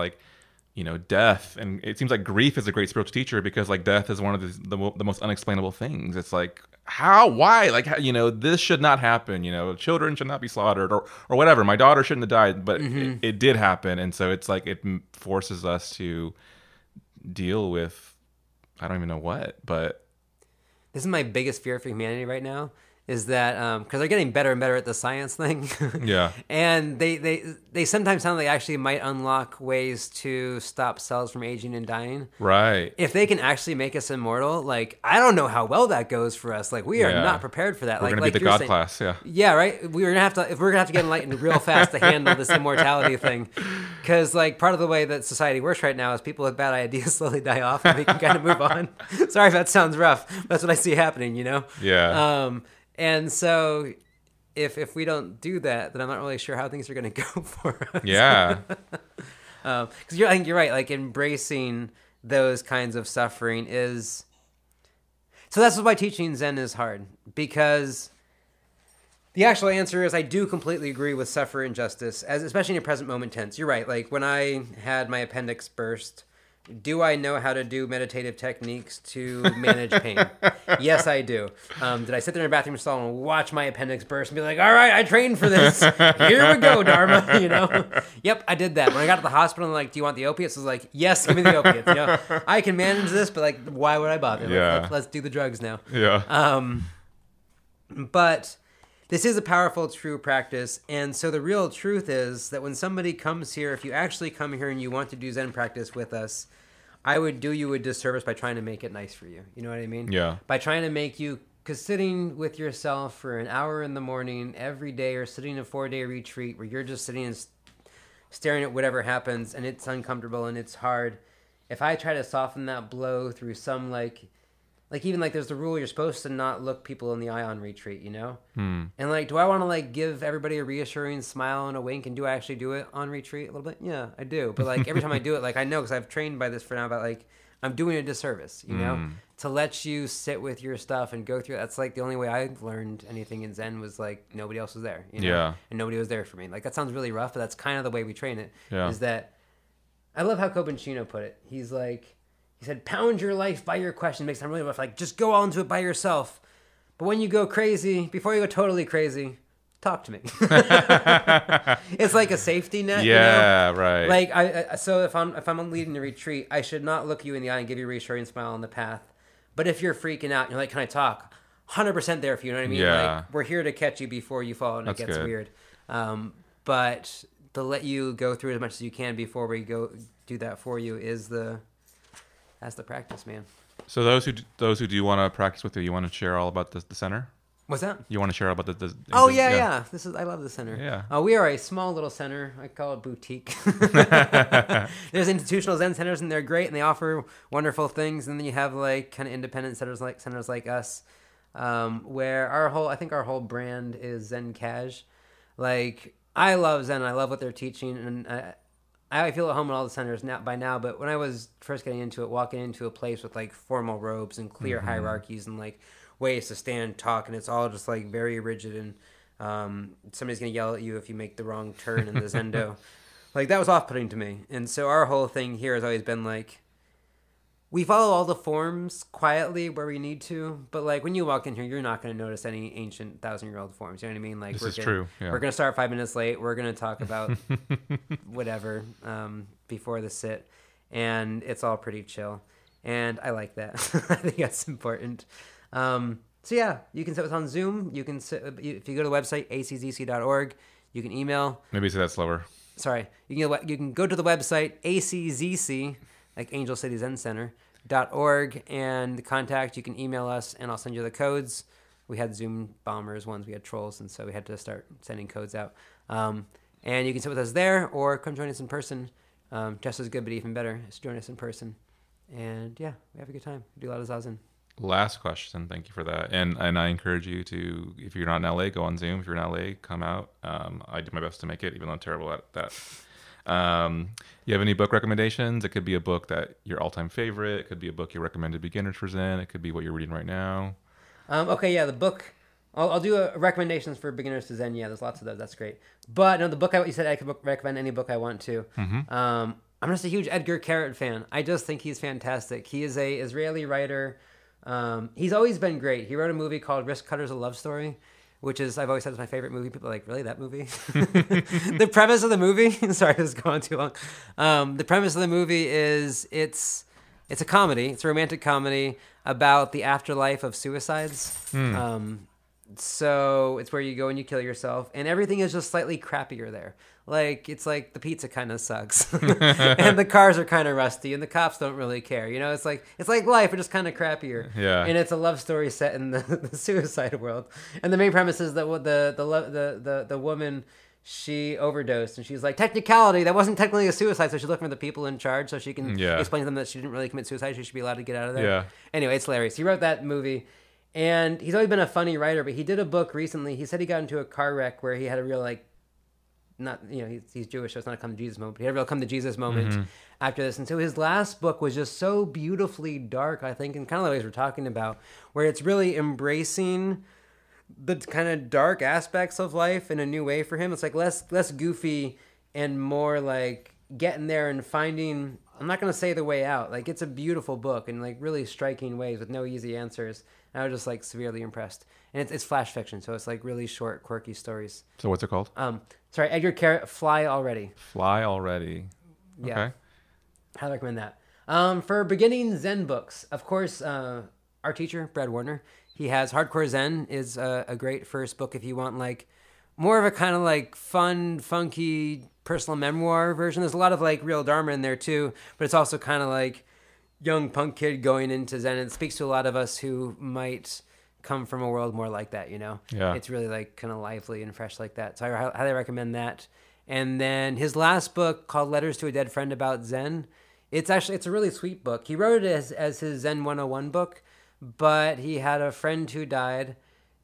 death, and it seems like grief is a great spiritual teacher because, death is one of the most unexplainable things. It's like... Why this should not happen, children should not be slaughtered or whatever, my daughter shouldn't have died, but it did happen. And so it's like, it forces us to deal with, I don't even know what, but. This is my biggest fear for humanity right now, is that, cause they're getting better and better at the science thing. Yeah. And they sometimes sound like they actually might unlock ways to stop cells from aging and dying. Right. If they can actually make us immortal, I don't know how well that goes for us. Like, we are not prepared for that. We're going to be the God saying, class. Yeah. Yeah. Right. We're going to have to get enlightened real fast to handle this immortality thing. Cause part of the way that society works right now is people with bad ideas slowly die off and we can kind of move on. Sorry if that sounds rough. That's what I see happening, Yeah. And so if we don't do that, then I'm not really sure how things are going to go for us. Yeah. Because I think you're right. Embracing those kinds of suffering is... So that's why teaching Zen is hard. Because The actual answer is I do completely agree with suffer injustice, especially in a present moment tense. You're right. Like when I had my appendix burst, do I know how to do meditative techniques to manage pain? Yes, I do. Did I sit there in a bathroom stall and watch my appendix burst and be like, all right, I trained for this. Here we go, Dharma, you know? Yep, I did that. When I got to the hospital and like, do you want the opiates? I was like, yes, give me the opiates. You know, I can manage this, but like, why would I bother? Yeah. Like, let's do the drugs now. Yeah. But this is a powerful, true practice. And so the real truth is that when somebody comes here, if you actually come here and you want to do Zen practice with us, I would do you a disservice by trying to make it nice for you. You know what I mean? Yeah. By trying to make you, because sitting with yourself for an hour in the morning every day or sitting in a 4-day retreat where you're just sitting and staring at whatever happens and it's uncomfortable and it's hard. If I try to soften that blow through some like there's the rule you're supposed to not look people in the eye on retreat, you know? Hmm. And like, do I want to like give everybody a reassuring smile and a wink, and do I actually do it on retreat a little bit? Yeah, I do. But like every time I do it, like I know, because I've trained by this for now, but like I'm doing a disservice, you know? To let you sit with your stuff and go through it. That's like the only way I learned anything in Zen was like nobody else was there, you know? Yeah. And nobody was there for me. Like that sounds really rough, but that's kind of the way we train it. Yeah. Is that, I love how Koben Shino put it. He's like, he said, pound your life by your question. It makes it sound really rough. Like, just go all into it by yourself. But when you go crazy, before you go totally crazy, talk to me. It's like a safety net. Yeah, you know? Right. Like, so if I'm leading a retreat, I should not look you in the eye and give you a reassuring smile on the path. But if you're freaking out, you're like, can I talk? 100% there for you. You know what I mean? Yeah. Like, we're here to catch you before you fall, and that's it gets good. Weird. But to let you go through as much as you can before we go do that for you is the... That's the practice, man. So those who do want to practice with you want to share all about the center? What's that? You want to share about the Oh, yeah. I love the center. Yeah. We are a small little center. I call it boutique. There's institutional Zen centers, and they're great, and they offer wonderful things. And then you have like kind of independent centers like us, where I think our whole brand is Zen Cash. Like, I love Zen. I love what they're teaching, and I feel at home in all the centers now, but when I was first getting into it, walking into a place with like formal robes and clear hierarchies and like ways to stand, talk, and it's all just like very rigid, and somebody's going to yell at you if you make the wrong turn in the Zendo. Like that was off-putting to me. And so our whole thing here has always been like, we follow all the forms quietly where we need to, but like when you walk in here, you're not going to notice any ancient 1,000-year-old forms. You know what I mean? Like this is true. Yeah. We're going to start 5 minutes late. We're going to talk about whatever before the sit, and it's all pretty chill. And I like that. I think that's important. So yeah, you can sit with us on Zoom. You can sit if you go to the website aczc.org. You can email. Maybe say that slower. Sorry, you can go to the website aczc. Like Angel City Zen Center.org, and the contact, you can email us, and I'll send you the codes. We had Zoom bombers once, we had trolls, and so we had to start sending codes out. And you can sit with us there, or come join us in person. Just as good, but even better, is join us in person. And yeah, we have a good time. We do a lot of zazen. Last question, thank you for that. And I encourage you to, if you're not in LA, go on Zoom. If you're in LA, come out. I do my best to make it, even though I'm terrible at that. You have any book recommendations? It could be a book that your all-time favorite. It could be a book you recommend to beginners for Zen. It could be what you're reading right now. Okay, yeah, the book. I'll do recommendations for beginners to Zen. Yeah, there's lots of those. That's great. But no, the book you said I could recommend any book I want to. I'm just a huge Etgar Keret fan. I just think he's fantastic. He is a Israeli writer. He's always been great. He wrote a movie called Wristcutters, A Love Story, which is, I've always said it's my favorite movie. People are like, really, that movie? The premise of the movie, sorry, this is going too long. The premise of the movie is it's a comedy. It's a romantic comedy about the afterlife of suicides. So it's where you go and you kill yourself, and everything is just slightly crappier there. Like, it's like the pizza kind of sucks, and the cars are kind of rusty, and the cops don't really care. You know, it's like life, but just kind of crappier. Yeah. And it's a love story set in the suicide world, and the main premise is that the woman, she overdosed, and she's like, technicality, that wasn't technically a suicide, so she's looking for the people in charge so she can explain to them that she didn't really commit suicide. She should be allowed to get out of there. Yeah. Anyway, it's hilarious. He wrote that movie. And he's always been a funny writer, but he did a book recently. He said he got into a car wreck where he had a real, like, not, you know, he's Jewish, so it's not a come to Jesus moment, but he had a real come to Jesus moment after this. And so his last book was just so beautifully dark, I think, in kind of the ways we're talking about, where it's really embracing the kind of dark aspects of life in a new way for him. It's like less goofy and more like getting there and finding, I'm not going to say the way out. Like, it's a beautiful book in like really striking ways with no easy answers. And I was just like severely impressed. And it's flash fiction, so it's like really short, quirky stories. So what's it called? Sorry, Etgar Keret, Fly Already. Fly Already. Yeah. Okay. I recommend that. For beginning Zen books, of course, our teacher, Brad Warner, he has Hardcore Zen is a great first book if you want like more of a kind of like fun, funky personal memoir version. There's a lot of like real Dharma in there too, but it's also kind of like young punk kid going into Zen, and it speaks to a lot of us who might come from a world more like that, you know? Yeah. It's really like kind of lively and fresh like that. So I highly recommend that. And then his last book called Letters to a Dead Friend About Zen. It's a really sweet book. He wrote it as his Zen 101 book, but he had a friend who died,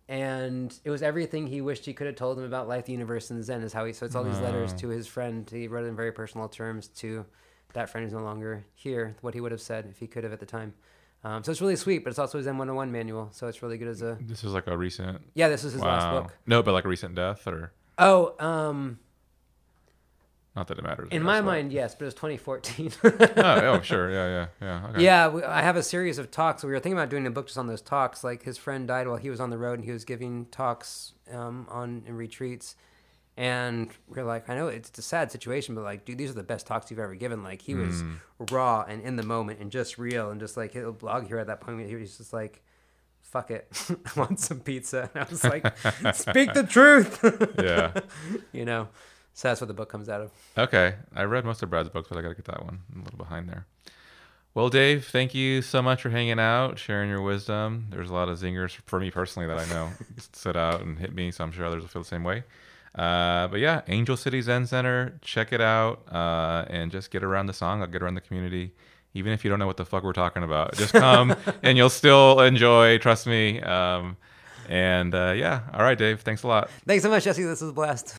and it was everything he wished he could have told him about life, the universe, and Zen is how he, so it's all these letters to his friend. He wrote it in very personal terms to that friend who's no longer here, what he would have said if he could have at the time. So it's really sweet, but it's also his M101 manual, so it's really good as a... This is like a recent... Yeah, this is his last book. No, but like a recent death, or... Oh, Not that it matters. In my mind, yes, but it was 2014. oh, sure, yeah. Okay. Yeah, I have a series of talks. We were thinking about doing a book just on those talks. Like, his friend died while he was on the road, and he was giving talks in retreats. And we're like, I know it's a sad situation, but like, dude, these are the best talks you've ever given. Like, he was raw and in the moment and just real, and just like his blog here at that point, he was just like, fuck it, I want some pizza. And I was like, speak the truth. Yeah. You know, so that's what the book comes out of. Okay. I read most of Brad's books, but I got to get that one. I'm a little behind there. Well, Dave, thank you so much for hanging out, sharing your wisdom. There's a lot of zingers for me personally that I know set out and hit me, so I'm sure others will feel the same way. But yeah, Angel City Zen Center, check it out, and just get around the Sangha, get around the community. Even if you don't know what the fuck we're talking about, just come and you'll still enjoy, trust me. And yeah, all right, Dave, thanks a lot. Thanks so much, Jesse. This was a blast.